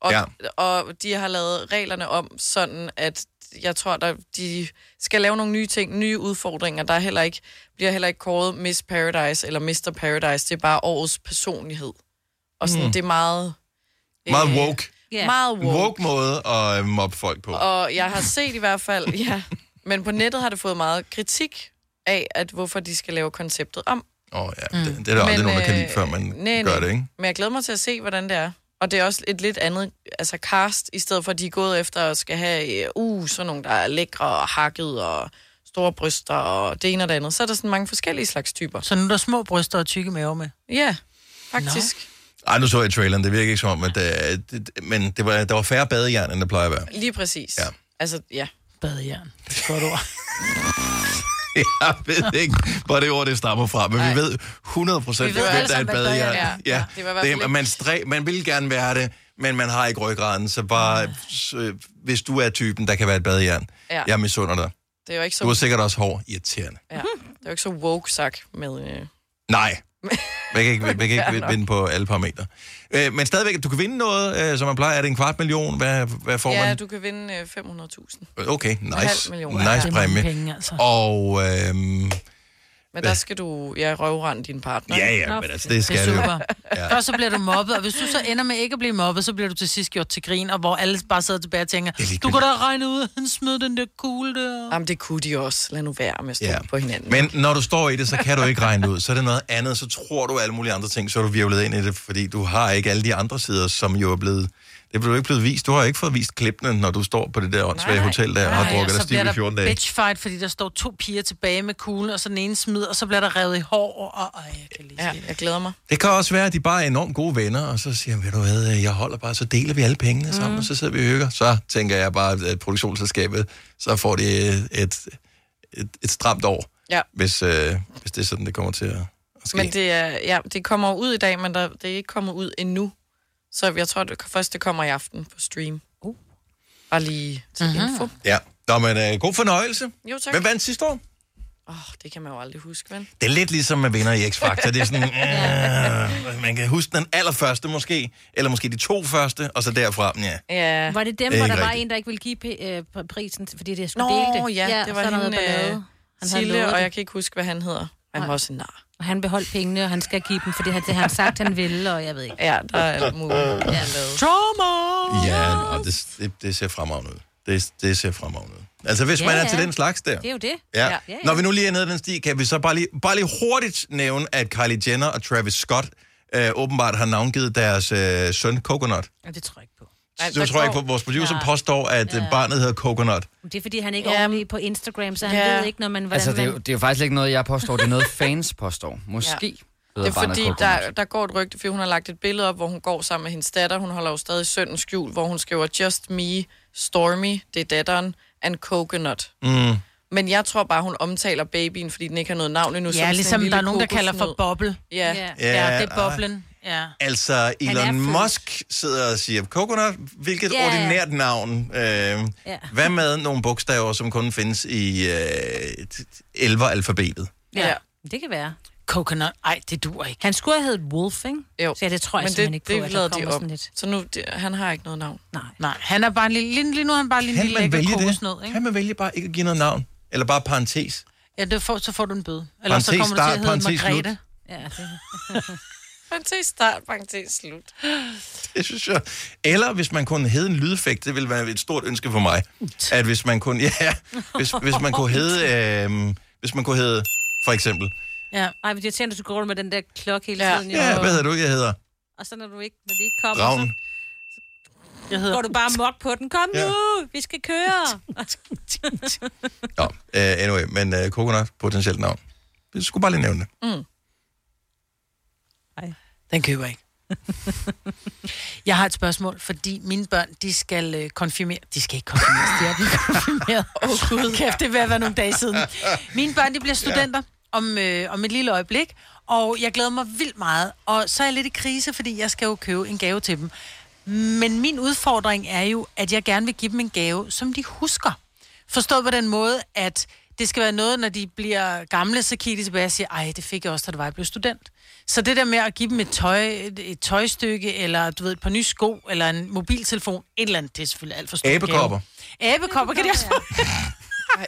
Og, ja. Og de har lavet reglerne om sådan, at jeg tror, der de skal lave nogle nye ting, nye udfordringer. Der heller ikke, bliver heller ikke kåret Miss Paradise eller mister Paradise. Det er bare årets personlighed. Og sådan, mm. det er meget... Meget øh, woke. Yeah. Meget woke. Woke måde at mobbe folk på. Og jeg har set i hvert fald, ja. Men på nettet har det fået meget kritik af, at hvorfor de skal lave konceptet om. Åh oh, ja, mm. det, det er der aldrig nogen, der kan lide, før man næ, gør det, ikke? Men jeg glæder mig til at se, hvordan det er. Og det er også et lidt andet altså cast, i stedet for at de er gået efter at skal have uh, sådan nogle, der er lækre og hakket og store bryster og det ene og det andet. Så er der sådan mange forskellige slags typer. Så nu er der små bryster og tykke maver med? Ja, faktisk. No. Ej, nu så jeg traileren. Det virker ikke som om, at det, men det var, der var færre badejern, end der plejer at være. Lige præcis. Ja. Altså, ja. Badejern. Det er et godt ord. Jeg ved ikke, hvor det ord, det stammer fra, men nej. Vi ved hundrede procent, hvem der er et badejern. Ja, ja. Det var det, man, stræ- man vil gerne være det, men man har ikke ryggraden, så bare, ja. så, hvis du er typen, der kan være et badejern, ja. Jeg misunder dig. Det var ikke så... Du er sikkert også hård, irriterende. Ja. Det var ikke så woke-sak med... Nej, man kan ikke, man kan ikke vinde på alle parametre. Men stadigvæk, du kan vinde noget, som man plejer. Er det en kvart million? Hvad, hvad får ja, man? Ja, du kan vinde fem hundrede tusind. Okay, nice. Nice præmie. Penge, altså. Og... Øhm, men der skal du ja, røvrende din partner. Ja, ja, men altså, det skal det er super. Du. Ja. Og så bliver du mobbet, og hvis du så ender med ikke at blive mobbet, så bliver du til sidst gjort til grin, og hvor alle bare sidder tilbage og tænker, du kunne da regne ud, han smed den der kugle der. Jamen, det kunne de også. Lad nu være med at stå ja. på hinanden. Men når du står i det, så kan du ikke regne ud. Så er det noget andet, så tror du alle mulige andre ting, så er du virvlet ind i det, fordi du har ikke alle de andre sider, som jo er blevet... Det blev jo ikke blevet vist. Du har ikke fået vist klippene, når du står på det der åndssvage hotel, der nej, har drukket dig stiv i fjorten dage. Bitchfight, fordi der står to piger tilbage med kuglen, og så den ene smider, og så bliver der revet i hår, og øj, jeg kan lige ja, se det. Jeg glæder mig. Det kan også være, at de bare er enormt gode venner, og så siger jeg, ved du hvad, jeg holder bare, så deler vi alle pengene sammen, mm. og så sidder vi og hygger. Så tænker jeg bare, at produktionsselskabet, så får de et, et, et, et stramt år, ja. hvis, øh, hvis det er sådan, det kommer til at, at ske. Men det, ja, det kommer ud i dag, men der, det er ikke kommet ud endnu. Så jeg tror, det først det kommer i aften på stream. Uh. Bare lige til uh-huh. info. Ja. Nå, men øh, god fornøjelse. Jo, tak. Hvem vandt sidste år? Åh, oh, det kan man jo aldrig huske, vel? Det er lidt ligesom med vinder i X-Factor. Det er sådan, øh, man kan huske den allerførste måske, eller måske de to første, og så derfra, ja. ja. Var det dem, hvor der rigtigt. Var en, der ikke ville give p- p- prisen, fordi det skulle dele det? Nå, ja, ja, det var hende, Sille, og jeg kan ikke huske, hvad han hedder. Han var også en nar. Og han beholdt pengene, og han skal give dem, fordi det har han sagt, han ville, og jeg ved ikke. Ja, der er alt muligt. Ja. Trauma! Ja, og det, det, det ser fremragende ud. Det, det ser fremragende ud. Altså, hvis ja, man er ja. til den slags der. Det er jo det. Ja. Ja, ja. Når vi nu lige er nede i den sti, kan vi så bare lige, bare lige hurtigt nævne, at Kylie Jenner og Travis Scott øh, åbenbart har navngivet deres øh, søn Coconut. Ja, det tror jeg ikke på. Du tror ikke på, vores producer ja. påstår, at ja. barnet hedder Coconut. Det er, fordi han ikke er ordentlig på Instagram, så han ja. ved ikke, når man... Hvordan altså, det er, jo, det er jo faktisk ikke noget, jeg påstår. Det er noget, fans påstår. Måske ja. Det er, fordi der, der går et rygte, fordi hun har lagt et billede op, hvor hun går sammen med hendes datter. Hun holder jo stadig søndens skjul, hvor hun skriver, Just me, Stormy, det er datteren, and Coconut. Mm. Men jeg tror bare, hun omtaler babyen, fordi den ikke har noget navn endnu. Ja, ligesom der er nogen, der kalder for Bobble. Ja. Yeah. Yeah. Ja, det er Boblen. Ja. Altså, Elon Musk sidder og siger, Coconut, hvilket yeah. ordinært navn. Øh, yeah. Hvad med nogle bogstaver, som kun findes i øh, elver-alfabetet? Ja. ja, det kan være. Coconut, ej, det duer ikke. Han skulle have heddet Wolf, ikke? Jo. Så ja, det tror jeg simpelthen ikke på, at der kommer sådan lidt. Så nu, det, han har ikke noget navn. Nej, Nej han er bare en lille, lige nu er han bare en lille lækker kokosnød, ikke? Kan man vælge bare ikke at give noget navn? Eller bare parentes? Ja, det får, så får du en bøde. Eller parentes, så kommer du til at hedde Margrethe. Ja, det parentes start, parentes slut. Det synes jeg. Eller hvis man kunne hedde en lydeffekt, det ville være et stort ønske for mig. At hvis man kunne, ja, hvis, hvis man kunne hedde, øh, hvis man kunne hedde, for eksempel. Ja, ej, men jeg tænker, at du går med den der klokke hele tiden. Ja, ja, hvad hedder du, jeg hedder? Og så når du ikke, når de ikke kommer, Ravn. Så, så hedder... går du bare mok på den. Kom ja. Nu, vi skal køre. Nå, uh, anyway, men uh, Coconut, potentielt navn. Vi skulle bare lige nævne det. Mm. Den køber ikke. Jeg har et spørgsmål, fordi mine børn, de skal øh, konfirmere. De skal ikke konfirmeres, de er blevet konfirmeret. Åh gud, kæft, det vil være nogle dage siden. Mine børn, de bliver studenter om, øh, om et lille øjeblik, og jeg glæder mig vildt meget. Og så er jeg lidt i krise, fordi jeg skal jo købe en gave til dem. Men min udfordring er jo, at jeg gerne vil give dem en gave, som de husker. Forstået på den måde, at... det skal være noget, når de bliver gamle, så kigger de tilbage og siger, ej, det fik jeg også, da det var, jeg blev student. Så det der med at give dem et, tøj, et tøjstykke, eller du ved, på nye sko, eller en mobiltelefon, et eller andet, det er selvfølgelig alt for stort. Æbekopper. Æbekopper, kan de også få? Ja.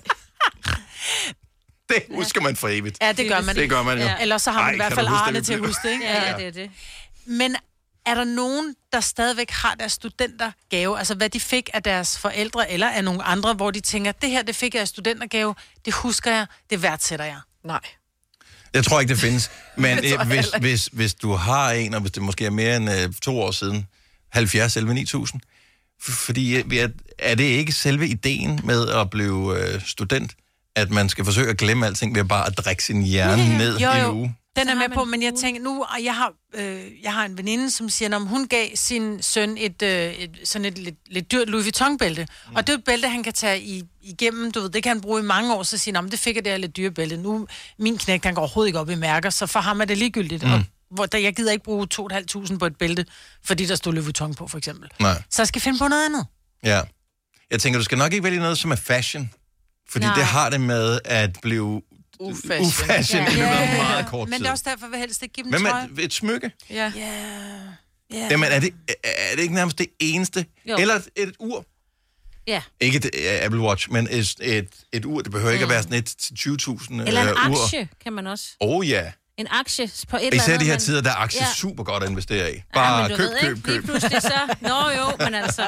Det husker man for evigt. Ja, det gør man. Det gør man, ja. Eller så har man ej, i hvert fald arne til at huske det, ikke? Ja, ja, det er det. Men er der nogen, der stadigvæk har deres studentergave? Altså, hvad de fik af deres forældre eller af nogle andre, hvor de tænker, det her, det fik jeg af studentergave, det husker jeg, det værdsætter jeg. Nej. Jeg tror ikke, det findes. Men æ, hvis, hvis, hvis du har en, og hvis det måske er mere end øh, to år siden, halvfjerds eller ni tusind, fordi er, er det ikke selve ideen med at blive øh, student, at man skal forsøge at glemme alting ved bare at drikke sin hjerne yeah. ned jo, jo. i uge? Den er med på, men jeg tænker nu, og jeg har, øh, jeg har en veninde, som siger, om hun gav sin søn et, øh, et sådan et lidt, lidt dyrt Louis Vuitton-bælte, mm. og det er et bælte, han kan tage i, igennem, du ved, det kan han bruge i mange år, så siger, om det fik jeg det her lidt dyre bælte. Nu, min knægt, han går overhovedet ikke op i mærker, så for ham er det ligegyldigt, mm. og hvor, der, jeg gider ikke bruge to tusind fem hundrede på et bælte, fordi der stod Louis Vuitton på, for eksempel. Nej. Så jeg skal finde på noget andet. Ja. Jeg tænker, du skal nok ikke vælge noget, som er fashion, fordi nej. Det har det med at blive... ufashion. Ufashion, yeah. yeah. meget kort tid. Men det er også derfor, at jeg helst ikke give dem men man, et smykke? Ja. Yeah. Yeah. Jamen, er det, er det ikke nærmest det eneste? Jo. Eller et, et ur? Ja. Yeah. Ikke et uh, Apple Watch, men et, et, et ur. Det behøver mm. ikke at være sådan et tyve tusind ur. Eller en uh, aktie, ur. Kan man også. Oh ja. Yeah. En aktie på et eller andet. Især de her tider, der er aktier ja. super godt at investere i. Bare ja, køb, ved, køb, køb. Lige pludselig så, nå jo, men altså,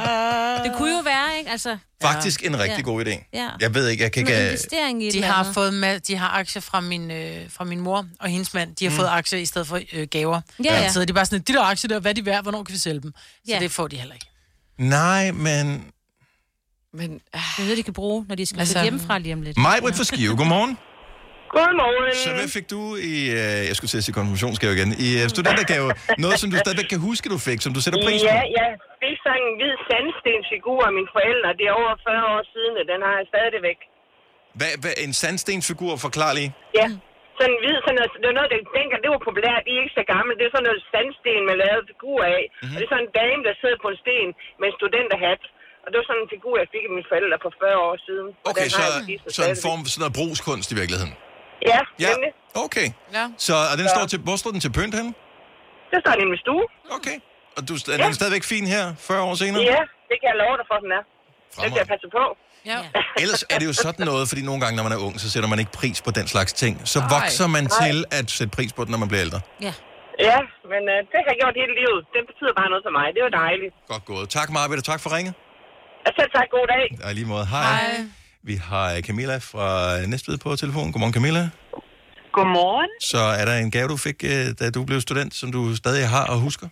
det kunne jo være, ikke? Altså, faktisk en rigtig ja. god idé. Ja. Jeg ved ikke, jeg kan ikke... investering i de har andet. Fået med, de har aktier fra min, øh, fra min mor og hendes mand. De har mm. fået aktier i stedet for øh, gaver. Ja, ja. Så de er bare sådan, de der aktier der, hvad er de værd, hvornår kan vi sælge dem? Så ja. det får de heller ikke. Nej, men... men øh, jeg ved, de kan bruge, når de skal altså, hjemmefra lige om lidt. Majbrit fra Skive, godmorgen. Godmorgen. Så hvad fik du i, øh, jeg skulle til at sige konfirmationsgave igen, i øh, studentergave, noget som du stadigvæk kan huske, du fik, som du sætter pris på? Ja, jeg fik sådan en hvid sandstensfigur af mine forældre, det er over fyrre år siden, og den har jeg stadigvæk. Hvad, hvad, en sandstensfigur, forklar lige. Ja, sådan en hvid, sådan noget, det var noget, jeg tænker, det var populært, I er ikke så gammel, det er sådan noget sandsten, man lavede figurer af, mm-hmm. og det er sådan en dame, der sidder på en sten med en studenterhat. Og det var sådan en figur, jeg fik af mine forældre for fyrre år siden. Okay, så, så en form for sådan noget brugskunst i virkeligheden? Ja, ja. Okay. Ja. Så og den står til, hvor står den til pynt henne? Den står den i min stue. Okay. Og du, er ja. den stadigvæk fin her, fyrre år senere? Ja, det kan jeg love dig for, den er. Fremad. Det kan jeg passe på. Ja. Ellers er det jo sådan noget, fordi nogle gange, når man er ung, så sætter man ikke pris på den slags ting. Så Ej. vokser man Ej. til at sætte pris på den, når man bliver ældre. Ja, ja men øh, det har jeg gjort hele livet. Det betyder bare noget for mig. Det var dejligt. Godt gået. Tak, Marvitt, og tak for ringet. Og selv tak. God dag. Og lige måde. Hej. Hej. Vi har Camilla fra Næstved på telefonen. Godmorgen, Camilla. Godmorgen. Så er der en gave, du fik, da du blev student, som du stadig har og husker?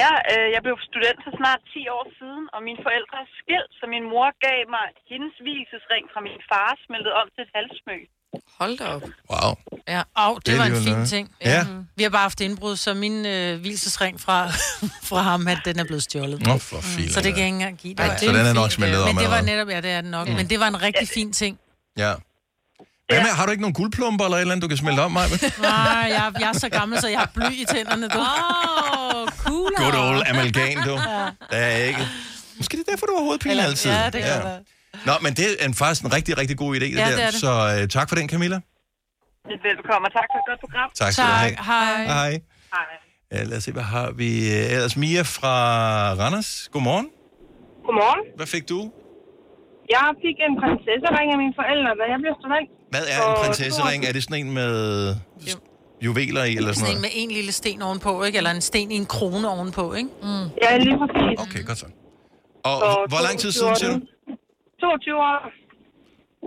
Ja, øh, jeg blev student for snart ti år siden, og mine forældre er skilt, så min mor gav mig hendes vielsesring fra min far, smeltet om til et halssmykke. Hold da op. Wow. Ja, og det, det var en fin ting. Ja. Mm. Vi har bare haft indbrud, så min øh, vielsesring fra, fra ham, at den er blevet stjålet. Nå, for filen. Mm. Så det kan jeg ikke engang give dig. Ej, så den er nok smeltet om. Men det var netop, ja, det er den nok. Mm. Men det var en rigtig fin ting. Ja. Hvad med, har du ikke nogen guldplumper eller et eller andet, du kan smelte om, Maja? Nej, jeg, jeg er så gammel, så jeg har bly i tænderne. Åh, oh, cool. Good old amalgam, du. Ja. Det er ikke. Måske det er derfor, du har hovedpine altid. Ja, det kan ja. være. Nå, men det er en, faktisk en rigtig, rigtig god idé, det ja, der. Det er det. Så øh, tak for den, Camilla. Velbekomme, og tak for et godt program. Tak skal du have. Hej. Hej. Hej. Lad os se, hvad har vi ellers? Mia fra Randers. Godmorgen. Godmorgen. Hvad fik du? Jeg fik en prinsessering af mine forældre, da jeg blev student. Hvad er en prinsessering? Er det sådan en med... juveler i, eller sådan noget? Sådan med en lille sten ovenpå, ikke? Eller en sten i en krone ovenpå, ikke? Mm. Ja, lige præcis. Okay, godt så. Og så hvor lang tid siden til du? toogtyve år.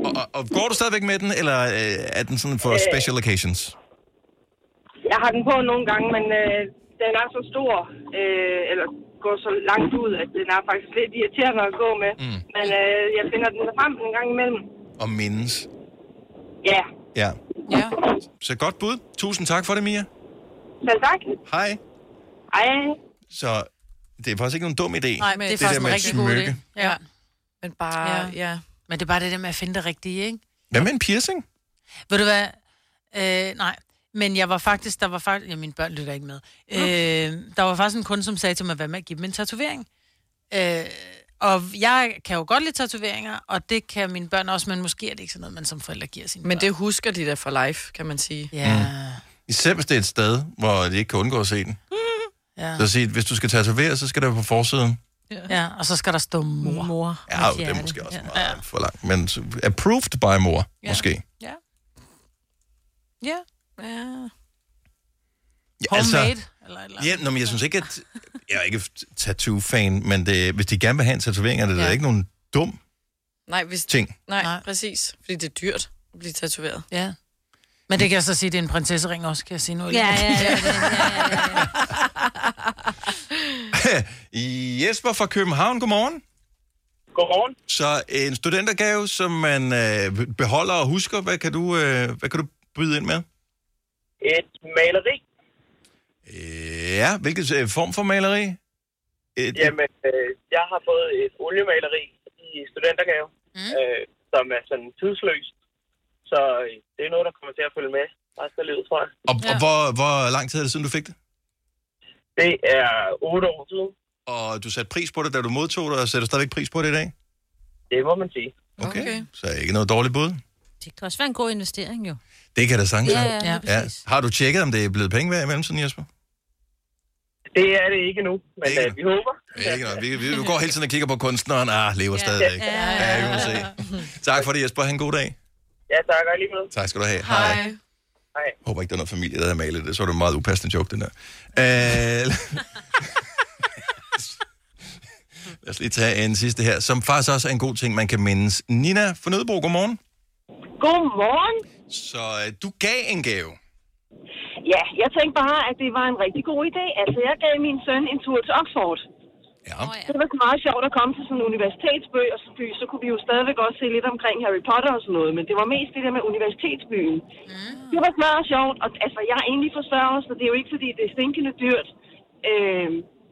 Og, og, og går du stadigvæk med den, eller øh, er den sådan for øh, special occasions? Jeg har den på nogle gange, men øh, den er så stor, øh, eller går så langt ud, at den er faktisk lidt irriterende at gå med. Mm. Men øh, jeg finder den frem en gang imellem. Og mindes? Ja. Ja. Ja. Så godt bud. Tusind tak for det, Mia. Selv tak. Hej. Hej. Så det er faktisk ikke nogen dum idé. Nej, men det er det faktisk en rigtig god idé. Ja. Men bare, ja. ja. Men det er bare det der med at finde det rigtige, ikke? Hvad med en piercing? Ved du hvad? Øh, nej, men jeg var faktisk, der var faktisk... Ja, mine børn lytter ikke med. Okay. Øh, der var faktisk en kunde, som sagde til mig, hvad med at give dem en tatovering? Øh, og jeg kan jo godt lide tatoveringer, og det kan mine børn også, men måske er det ikke sådan noget, man som forældre giver sine men børn. Det husker de der for life, kan man sige. Ja. Mm. Især hvis det er et sted, hvor de ikke kan undgå at se den. Mm. Ja. Så at sige, hvis du skal tatovere, så skal der på forsiden. Ja. ja, og så skal der stå mor. mor. Ja, det er måske også ja. meget ja. for langt. Men approved by mor, ja. måske. Ja. Ja. ja. Homemade, altså, eller, eller ja, nå, men jeg synes ikke, at... Jeg er ikke tattoo-fan, men det, hvis de gerne vil have en tatovering, er det ja. der ikke nogen dum nej, hvis, ting. Nej, nej, præcis. Fordi det er dyrt at blive tatoveret. Ja. Men det kan jeg så sige, at det er en prinsessering også, kan jeg sige noget. Ja, ja, ja, ja, ja, ja. Jesper fra København, godmorgen. Godmorgen. Så en studentergave, som man øh, beholder og husker. Hvad kan du, øh, hvad kan du byde ind med? Et maleri. Ja, hvilken øh, form for maleri? Et... Jamen, øh, jeg har fået et oliemaleri i studentergave, mm. øh, som er sådan tidsløst. Så det er noget, der kommer til at følge med resten af livet, tror jeg. Og, ja. og hvor, hvor lang tid er det siden, du fik det? Det er otte år siden. Og du satte pris på det, da du modtog det, og sætter stadigvæk pris på det i dag? Det må man sige. Okay, okay. Så ikke noget dårligt bud? Det kan også være en god investering, jo. Det kan da sagtens ja, ja, ja. ja. Har du tjekket, om det er blevet penge værd i mellemtiden, Jesper? Det er det ikke nu, men ikke uh, vi håber. Ja, ikke vi, vi, vi går hele tiden og kigger på kunstneren. Ah, lever ja. stadigvæk. Ja, ja, ja. ja, vi må se. Tak for det, Jesper. Ha' en god dag. Ja, tak. Jeg lige med. Tak skal du have. Hej. Hej. Jeg håber ikke, der er noget familie, der havde malet det. Så er det en meget upassende joke, den der. Æh... Lad os lige tage en sidste her, som faktisk også er en god ting, man kan mindes. Nina fra Nødebro, godmorgen. Godmorgen. Så du gav en gave. Ja, jeg tænkte bare, at det var en rigtig god idé. Altså, jeg gav min søn en tur til Oxford. Ja. Oh, ja. Det var meget sjovt at komme til sådan en universitetsby, og så, så kunne vi jo stadigvæk også se lidt omkring Harry Potter og sådan noget, men det var mest det der med universitetsbyen. Mm. Det var meget sjovt, og altså, jeg er egentlig forsørger, så det er jo ikke, fordi det er stinkende dyrt. Øh,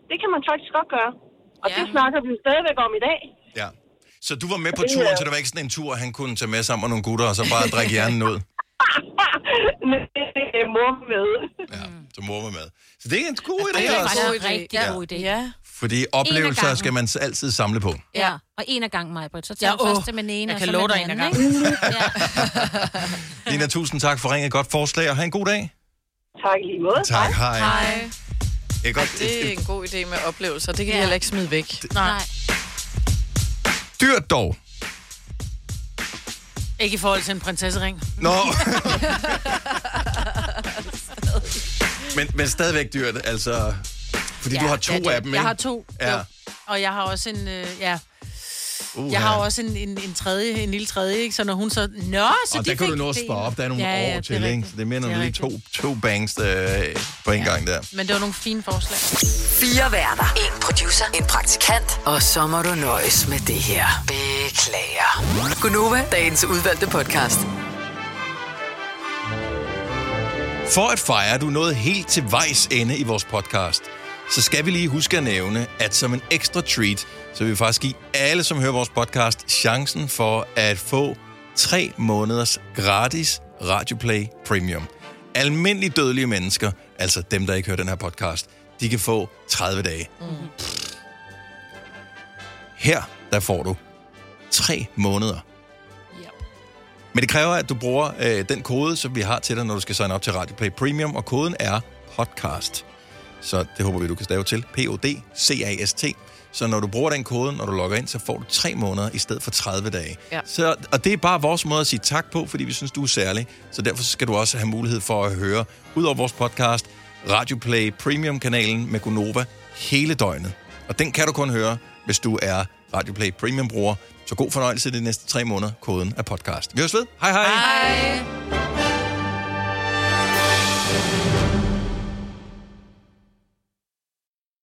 det kan man faktisk godt gøre, og ja. det snakker vi jo stadigvæk om i dag. Ja. Så du var med på turen, så det var ikke sådan en tur, han kunne tage med sammen med nogle gutter, og så bare drikke hjernen ud? Nej, mor var med. Ja, så mor var med. Så det er en god idé også. Det er også en rigtig god idé, ja. Fordi oplevelser skal man altid samle på. Ja, og en af gangen, Maj-Britt. Så tager ja, åh, første med ene, og så med den anden. Jeg kan love dig en af gangen. Lina, tusind tak for ringet. Godt forslag, og have en god dag. Tak lige måde. Tak, hej. hej. Jeg godt, Ej, det er et, en god idé med oplevelser. Det kan ja. jeg heller ikke smide væk. Det, nej. Dyrt dog. Ikke i forhold til en prinsessering. Nå. No. men, men stadigvæk dyrt, altså... Fordi ja, du har to ja, det, af dem, ikke? Jeg har to, ja. Og jeg har også en, øh, ja... Uh, jeg har ja. også en, en, en tredje, en lille tredje, ikke? Så når hun så... Nå, så og de der kan du nå at spare op, der er nogle ja, ja, år til, ikke? Så det er mere, når du lige to, to bangs øh, på en ja. gang der. Men det var nogle fine forslag. Fire værter. En producer. En praktikant. Og så må du nøjes med det her. Beklager. Gunova, dagens udvalgte podcast. For at fejre, du nåede helt til vejs ende i vores podcast, så skal vi lige huske at nævne, at som en ekstra treat, så vil vi faktisk give alle, som hører vores podcast, chancen for at få tre måneders gratis Radioplay Premium. Almindelige dødelige mennesker, altså dem, der ikke hører den her podcast, de kan få tredive dage. Mm. Her, der får du tre måneder. Yep. Men det kræver, at du bruger øh, den kode, som vi har til dig, når du skal signe op til Radioplay Premium, og koden er podcast. Så det håber vi, du kan stave til. P O D C A S T. Så når du bruger den kode, når du logger ind, så får du tre måneder i stedet for tredive dage. Ja. Så, og det er bare vores måde at sige tak på, fordi vi synes, du er særlig. Så derfor skal du også have mulighed for at høre, ud over vores podcast, Radioplay Premium-kanalen med Gunova hele døgnet. Og den kan du kun høre, hvis du er Radioplay Premium-bruger. Så god fornøjelse de næste tre måneder. Koden er podcast. Vi høres ved. Hej hej. Hej.